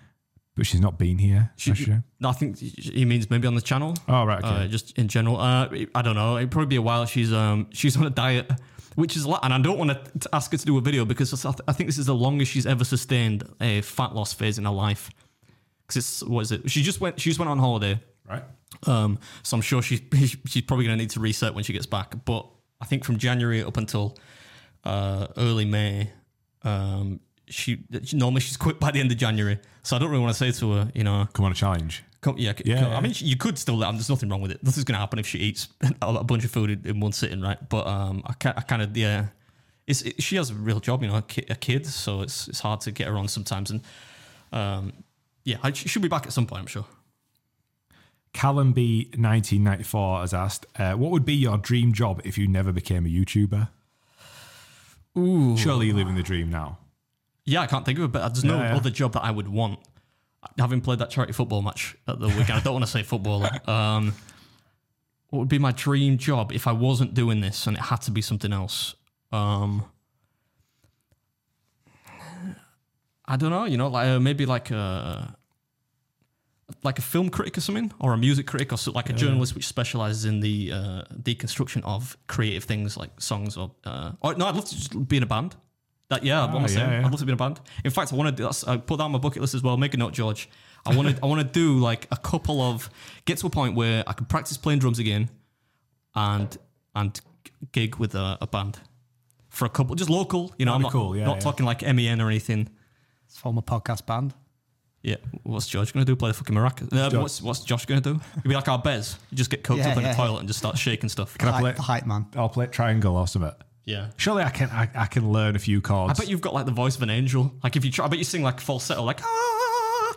But she's not been here. She, sure. No, I think he means maybe on the channel. Oh, right. Okay. Uh, just in general. Uh, I don't know. It'd probably be a while. She's um she's on a diet, which is a lot. And I don't want to ask her to do a video because I think this is the longest she's ever sustained a fat loss phase in her life. Because it's, what is it? She just went, she just went on holiday. Right. Um, so I'm sure she's she's probably going to need to reset when she gets back. But I think from January up until uh, early May, um, she, she normally she's quit by the end of January. So I don't really want to say to her, you know, come on a challenge. Come, yeah, yeah, come, yeah. I mean, you could still. I mean, there's nothing wrong with it. This is going to happen if she eats a bunch of food in one sitting, right? But um, I can't, I kind of yeah. It's it, she has a real job, you know, a kid, a kid, so it's it's hard to get her on sometimes. And um, yeah, she should be back at some point, I'm sure. Callum B nineteen ninety-four has asked, uh, what would be your dream job if you never became a YouTuber? Ooh. Surely you're living the dream now. Yeah, I can't think of it, but there's no yeah, yeah. other job that I would want. Having played that charity football match at the weekend, I don't want to say footballer. Um, what would be my dream job if I wasn't doing this and it had to be something else? Um, I don't know, you know, like uh, maybe like a... like a film critic or something, or a music critic, or so, like yeah. a journalist which specializes in the uh, deconstruction of creative things like songs or. Uh, or no, I'd love to just be in a band. That yeah, oh, what yeah, yeah, I'd love to be in a band. In fact, I want to. That's, I put that on my bucket list as well. Make a note, George. I want to. I want to do like a couple of. Get to a point where I can practice playing drums again, and and gig with a, a band for a couple, just local. You know, That'd I'm not, cool. yeah, not yeah. talking like M E N or anything. Let's form a podcast band. Yeah, what's George going to do? Play the fucking maracas? Uh, what's what's Josh going to do? It'd be like our Bez. You just get coked yeah, up in yeah, a toilet yeah. and just start shaking stuff. Can I, I play the hype man? I'll play triangle or something. Yeah. Surely I can I, I can learn a few chords. I bet you've got like the voice of an angel. Like if you try, I bet you sing like falsetto, like ah.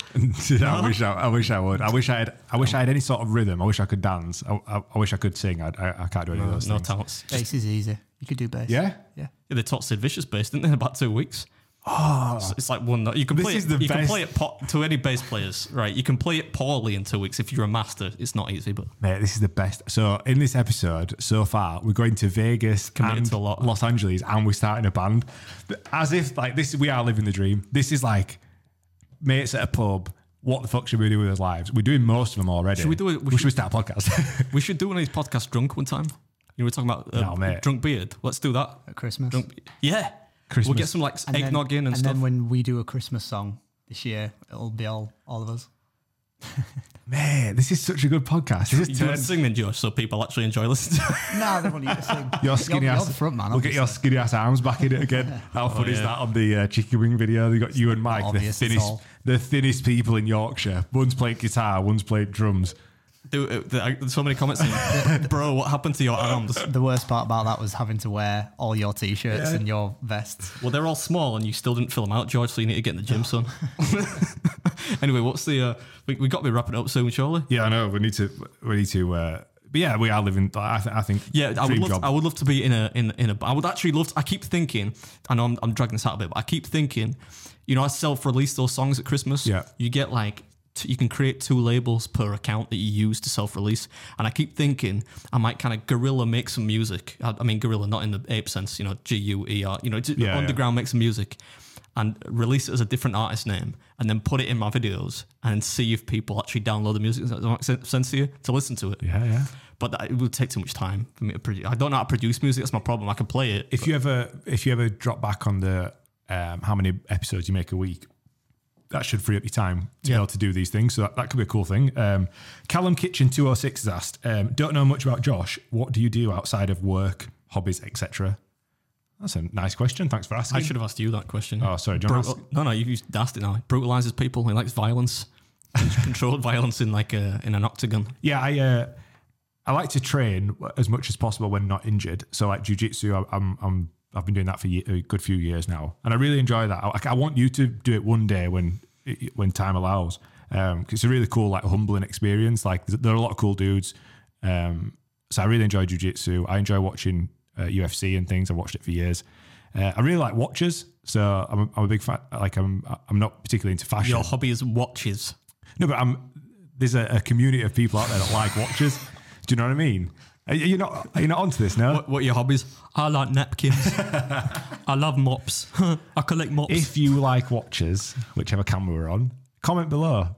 Dude, I wish I, I wish I would. I wish I had. I wish I had any sort of rhythm. I wish I could dance. I, I, I wish I could sing. I I, I can't do any no, of those. No things. Talents. Bass is easy. You could do bass. Yeah. Yeah. yeah they taught Sid Vicious bass, didn't they? In about two weeks. Oh, so it's like one. You can play. It, you best. can play it po- to any bass players, right? You can play it poorly in two weeks if you're a master. It's not easy, but mate, this is the best. So in this episode so far, we're going to Vegas and to a lot. Los Angeles, and we're starting a band. As if like this, we are living the dream. This is like mates at a pub. What the fuck should we do with our lives? We're doing most of them already. Should we do it? We should, should we start a podcast? We should do one of these podcasts drunk one time. You know, we're talking about uh, no, drunk beard. Let's do that at Christmas. Drunk be- yeah. Christmas. We'll get some like and eggnog then, in and, and stuff. And then when we do a Christmas song this year, it'll be all, all of us. Man, this is such a good podcast. Is you turn... want to sing then, Josh, so people actually enjoy listening to it? No, I don't want you to sing. Your skinny you're, ass, you're front, man, we'll obviously. Get your skinny ass arms back in it again. How oh, fun yeah. is that on the uh, Chicky Wing video? They got you and Mike, the thinnest, the thinnest people in Yorkshire. One's played guitar, one's played drums. Dude, there's so many comments saying, bro, what happened to your arms? The worst part about that was having to wear all your t-shirts yeah. and your vests. Well, they're all small and you still didn't fill them out, George, so you need to get in the gym, son. Anyway, what's the... Uh, we, we got to be wrapping up soon, surely. Yeah, I know. We need to... We need to uh, But yeah, we are living. I, th- I think. Yeah, I would. Love to, I would love to be in a in in a. I would actually love to. I keep thinking. I know I'm, I'm dragging this out a bit, but I keep thinking. You know, I self-release those songs at Christmas. Yeah. You get like t- you can create two labels per account that you use to self-release, and I keep thinking I might kind of guerrilla make some music. I, I mean, guerrilla, not in the ape sense. You know, G U E R. You know, yeah, underground yeah. make some music. And release it as a different artist name and then put it in my videos and see if people actually download the music. Does that make sense to you? To listen to it. Yeah, yeah. But that, it would take too much time for me to produce. I don't know how to produce music. That's my problem. I can play it. If but. you ever if you ever drop back on the um, how many episodes you make a week, that should free up your time to yeah. be able to do these things. So that, that could be a cool thing. Um, Callum Kitchen two oh six has asked, um, don't know much about Josh. What do you do outside of work, hobbies, et cetera? That's a nice question. Thanks for asking. I should have asked you that question. Oh, sorry. John. Brutal- no, no, you asked it now. He brutalizes people. He likes violence. Controlled violence in like a, in an octagon. Yeah, I uh, I like to train as much as possible when not injured. So like jiu-jitsu, I, I'm, I'm, I've been doing that for a good few years now. And I really enjoy that. I, I want you to do it one day when when time allows. Um, it's a really cool, like humbling experience. Like there are a lot of cool dudes. Um, so I really enjoy jiu-jitsu. I enjoy watching... Uh, U F C and things. I've watched it for years. Uh, I really like watches, so I'm, I'm a big fan. Like I'm, I'm not particularly into fashion. Your hobby is watches. No, but I'm. There's a, a community of people out there that like watches. Do you know what I mean? Are you not? Are you not onto this? No. What, what are your hobbies? I like napkins. I love mops. I collect mops. If you like watches, whichever camera we're on, comment below.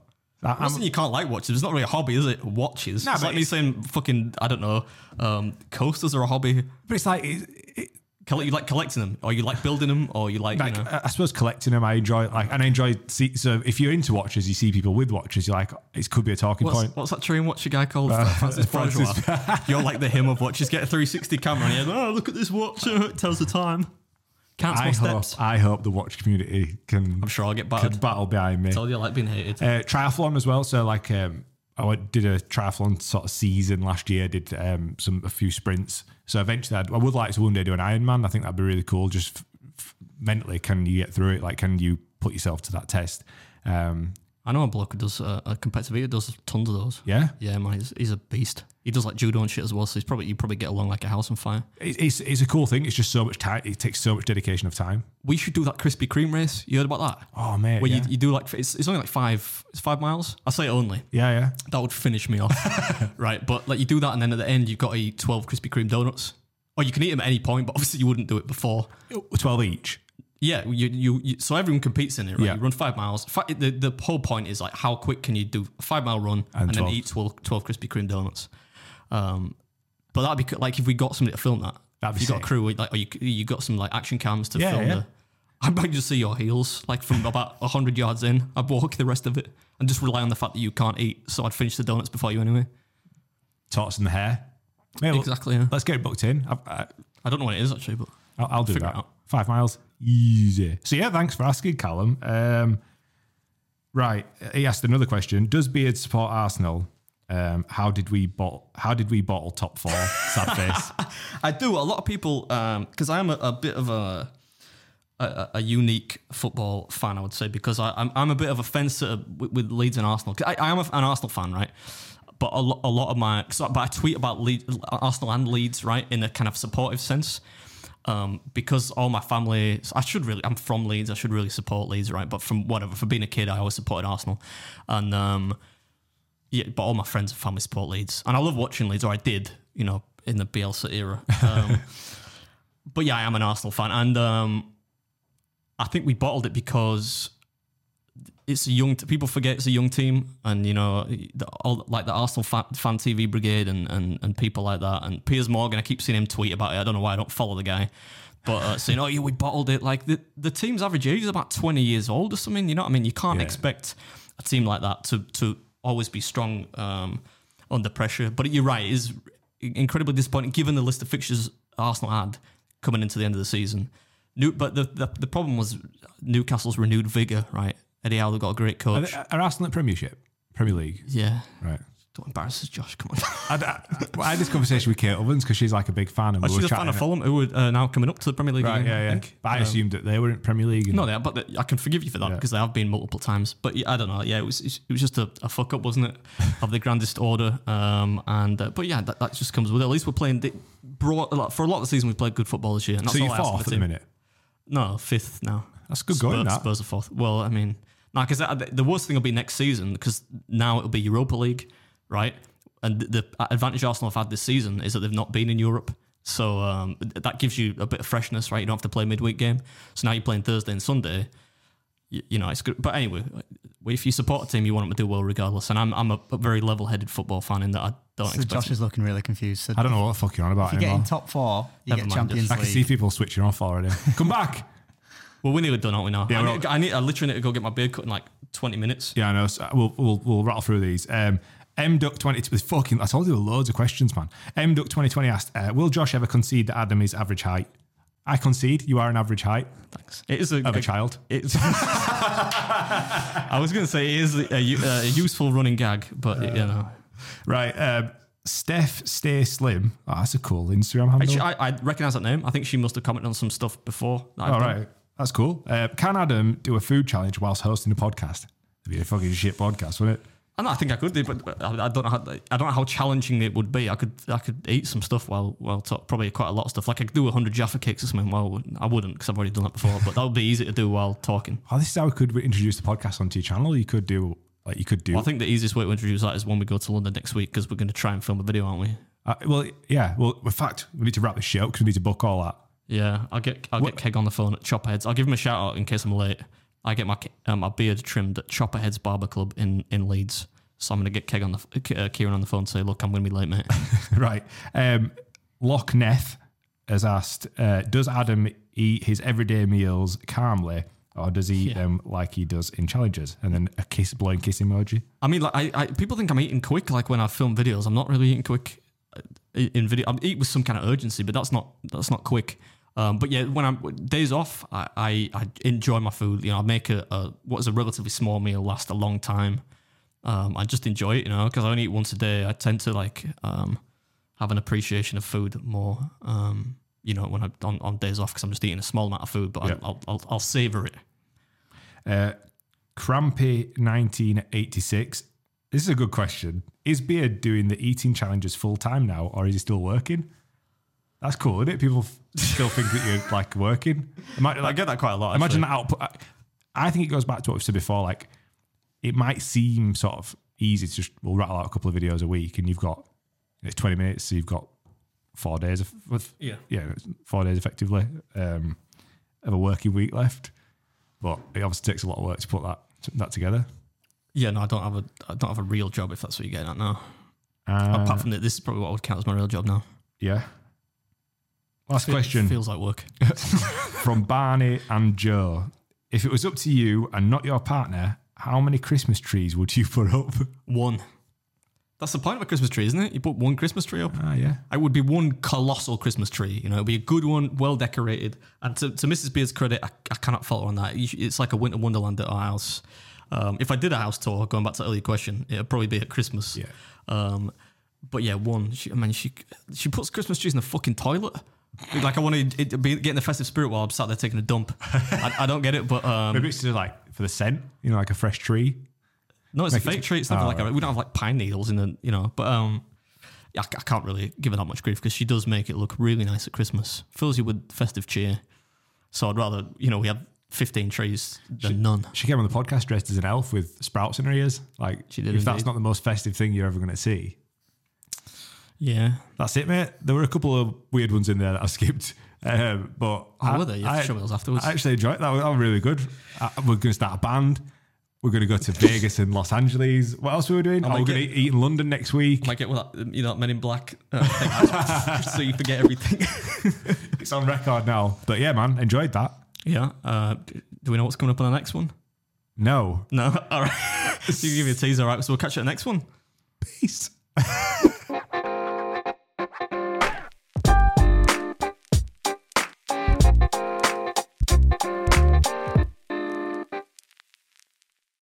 I'm not saying you can't like watches. It's not really a hobby, is it? Watches. Nah, it's like me saying fucking, I don't know, um, coasters are a hobby. But it's like... It, it, you like collecting them, or you like building them, or you like, like you know... I suppose collecting them, I enjoy... Like, and I enjoy... See, so if you're into watches, you see people with watches, you're like, it could be a talking what's, point. What's that train watch guy called? Uh, Francis Bourgeois. You're like the him of watches. Get a three sixty camera and you're like, oh, look at this watch. It tells the time. I hope, I hope the watch community can. I'm sure I'll get battled. Can battle behind me. I told you I like being hated. Uh, triathlon as well. So like, um, I went, did a triathlon sort of season last year. Did um, some a few sprints. So eventually, I'd, I would like to one day do an Ironman. I think that'd be really cool. Just f- f- mentally, can you get through it? Like, can you put yourself to that test? Um, I know a bloke who does uh, a competitive eater does tons of those. Yeah, yeah, man, he's, he's a beast. He does like judo and shit as well, so he's probably you probably get along like a house on fire. It's, it's it's a cool thing. It's just so much time. It takes so much dedication of time. We should do that Krispy Kreme race. You heard about that? Oh man, where yeah. you, you do like it's, it's only like five it's five miles. I say only. Yeah, yeah. That would finish me off, right? But like you do that, and then at the end you've got to eat twelve Krispy Kreme donuts, or you can eat them at any point. But obviously you wouldn't do it before twelve each. Yeah, you, you you so everyone competes in it, right? Yeah. You run five miles. The, the whole point is like how quick can you do a five mile run and, and then eat twelve, twelve Krispy Kreme donuts. Um, but that'd be like if we got somebody to film that. That'd be if you sick. Got a crew, like or you you got some like action cams to yeah, film. Yeah. The, I'd like to see your heels, like from about a hundred yards in. I'd walk the rest of it and just rely on the fact that you can't eat, so I'd finish the donuts before you anyway. Tarts in the hair. Maybe exactly. We'll, yeah. Let's get it booked in. I, I, I don't know what it is actually, but I'll, I'll do that. Five miles. Easy. So yeah, thanks for asking, Callum. Um, right, he asked another question. Does Beard support Arsenal? Um, how did we bottle? How did we bottle top four? Sad face. I do. A lot of people, because um, I'm a, a bit of a, a a unique football fan, I would say, because I, I'm I'm a bit of a fence sitter with, with Leeds and Arsenal. I, I am a, an Arsenal fan, right? But a, lo- a lot of my, but I tweet about Leeds, Arsenal and Leeds, right, in a kind of supportive sense. Um, because all my family, I should really, I'm from Leeds. I should really support Leeds, right? But from whatever, for being a kid, I always supported Arsenal, and um, yeah. But all my friends and family support Leeds, and I love watching Leeds, or I did, you know, in the Bielsa era. Um, but yeah, I am an Arsenal fan, and um, I think we bottled it because it's a young. T- people forget it's a young team, and you know, the, all like the Arsenal fan, fan T V brigade and, and and people like that. And Piers Morgan, I keep seeing him tweet about it. I don't know why I don't follow the guy, but uh, saying, "Oh yeah, we bottled it." Like the the team's average age is about twenty years old or something. You know what I mean? You can't yeah. expect a team like that to to always be strong um, under pressure. But you're right; it is incredibly disappointing given the list of fixtures Arsenal had coming into the end of the season. New, but the, the the problem was Newcastle's renewed vigor, right? Eddie Howe got a great coach. Are, they, are Arsenal at Premiership? Premier League? Yeah. Right. Don't embarrass us, Josh. Come on. I, I, I had this conversation with Kate Ovens because she's like a big fan. And oh, we she's were a fan of Fulham, who are uh, now coming up to the Premier League. Right, again, yeah, yeah. I, think. But I um, assumed that they were in Premier League. And no, they are, but they, I can forgive you for that because yeah. they have been multiple times. But yeah, I don't know. Yeah, it was it was just a, a fuck up, wasn't it? Of the grandest order. Um, and uh, But yeah, that, that just comes with it. At least we're playing... They brought a lot, for a lot of the season, we played good football this year. And that's so you're fourth at the minute? No, fifth now. That's good Spurs, going, that. Spurs are fourth. Well, I mean... No, because the worst thing will be next season because now it'll be Europa League. Right, and the advantage Arsenal have had this season is that they've not been in Europe, so um, that gives you a bit of freshness, right? You don't have to play a midweek game, so now you're playing Thursday and Sunday. You, you know, it's good. But anyway, if you support a team, you want them to do well regardless. And I'm I'm a very level-headed football fan in that I don't. So expect Josh is looking really confused. So I don't know what the fuck you're on about. If you anymore. Get in top four, you Never get Champions League. I can see people switching off already. Come back. Well, we nearly done, aren't we now? Yeah, I, need, I need. I literally need to go get my beard cut in like twenty minutes. Yeah, I know. So we'll we'll we'll rattle through these. Um, M Duck twenty, fucking, I told you loads of questions, man. M Duck twenty twenty asked, uh, will Josh ever concede that Adam is average height? I concede you are an average height. Thanks. It is a, of a, a child. It's I was going to say it is a, a, a useful running gag, but uh, you know. Right. Um, Steph Stay Slim. Oh, that's a cool Instagram handle. Actually, I, I recognise that name. I think she must have commented on some stuff before. That I've oh, done. Right. That's cool. Uh, can Adam do a food challenge whilst hosting a podcast? It'd be a fucking shit podcast, wouldn't it? I know, I think I could do, but I don't know. How, I don't know how challenging it would be. I could, I could eat some stuff while, while talk, probably quite a lot of stuff. Like I could do a hundred Jaffa cakes or something. Well, I wouldn't because I've already done that before. But that would be easy to do while talking. Oh, this is how we could introduce the podcast onto your channel. You could do, like, you could do. Well, I think the easiest way to introduce that is when we go to London next week because we're going to try and film a video, aren't we? Uh, well, yeah. Well, in fact, we need to wrap this shit up because we need to book all that. Yeah, I'll get, I'll what? get Keg on the phone at Chopheads. I'll give him a shout out in case I'm late. I get my uh, my beard trimmed at Chopperhead's Barber Club in, in Leeds. So I'm going to get Keg on the uh, Kieran on the phone and say, look, I'm going to be late, mate. Right. Um, Loch Neth has asked, uh, does Adam eat his everyday meals calmly or does he yeah. eat them like he does in challenges? And then a kiss, blowing kiss emoji. I mean, like I, I people think I'm eating quick. Like when I film videos, I'm not really eating quick in video. I eat with some kind of urgency, but that's not that's not quick. Um, but yeah, when I'm days off, I, I, I enjoy my food. You know, I make a, a what is a relatively small meal last a long time. Um, I just enjoy it, you know, because I only eat once a day. I tend to like um, have an appreciation of food more. Um, you know, when I'm on, on days off because I'm just eating a small amount of food, but yeah. I, I'll, I'll I'll savor it. Uh, Crampy nineteen eighty-six. This is a good question. Is Beard doing the eating challenges full time now, or is he still working? That's cool, isn't it? People still think that you're like working. Imagine, like, I get that quite a lot. Imagine that output. I, I think it goes back to what we've said before. Like, it might seem sort of easy to just we'll rattle out a couple of videos a week, and you've got it's twenty minutes, so you've got four days of yeah, yeah, four days effectively um, of a working week left. But it obviously takes a lot of work to put that that together. Yeah, no, I don't have a I don't have a real job if that's what you're getting at now. Uh, Apart from that, this is probably what I would count as my real job now. Yeah. Last question. It feels like work. From Barney and Joe. If it was up to you and not your partner, how many Christmas trees would you put up? One. That's the point of a Christmas tree, isn't it? You put one Christmas tree up. Ah, uh, yeah. It would be one colossal Christmas tree. You know, it would be a good one, well decorated. And to, to Missus Beard's credit, I, I cannot fault her on that. It's like a winter wonderland at our house. Um, if I did a house tour, going back to the earlier question, it would probably be at Christmas. Yeah. Um, but yeah, one. She, I mean, she, she puts Christmas trees in the fucking toilet. Like I want to be getting the festive spirit while I'm sat there taking a dump. I, I don't get it, but um, maybe it's just like for the scent, you know, like a fresh tree. No, it's Make a fake it, tree. It's not oh, like right. a, we don't have like pine needles in the, you know. But um, I, I can't really give her that much grief because she does make it look really nice at Christmas. Fills you with festive cheer. So I'd rather, you know, we had fifteen trees than she, none. She came on the podcast dressed as an elf with sprouts in her ears. Like she did. If indeed. That's not the most festive thing you're ever going to see. Yeah, that's it, mate. There were a couple of weird ones in there that I skipped, um, but oh, I, were there? You have I, to show me those afterwards. I actually enjoyed that. That was really good. I, we're going to start a band. We're going to go to Vegas and Los Angeles. What else were we doing? Oh, we're going to eat in London next week. I might get well, you know, Men in Black, uh, so you forget everything. It's on record now. But yeah, man, enjoyed that. Yeah. Uh, do we know what's coming up on the next one? No. No. All right. So you can give me a teaser, all right? So we'll catch you at the next one. Peace.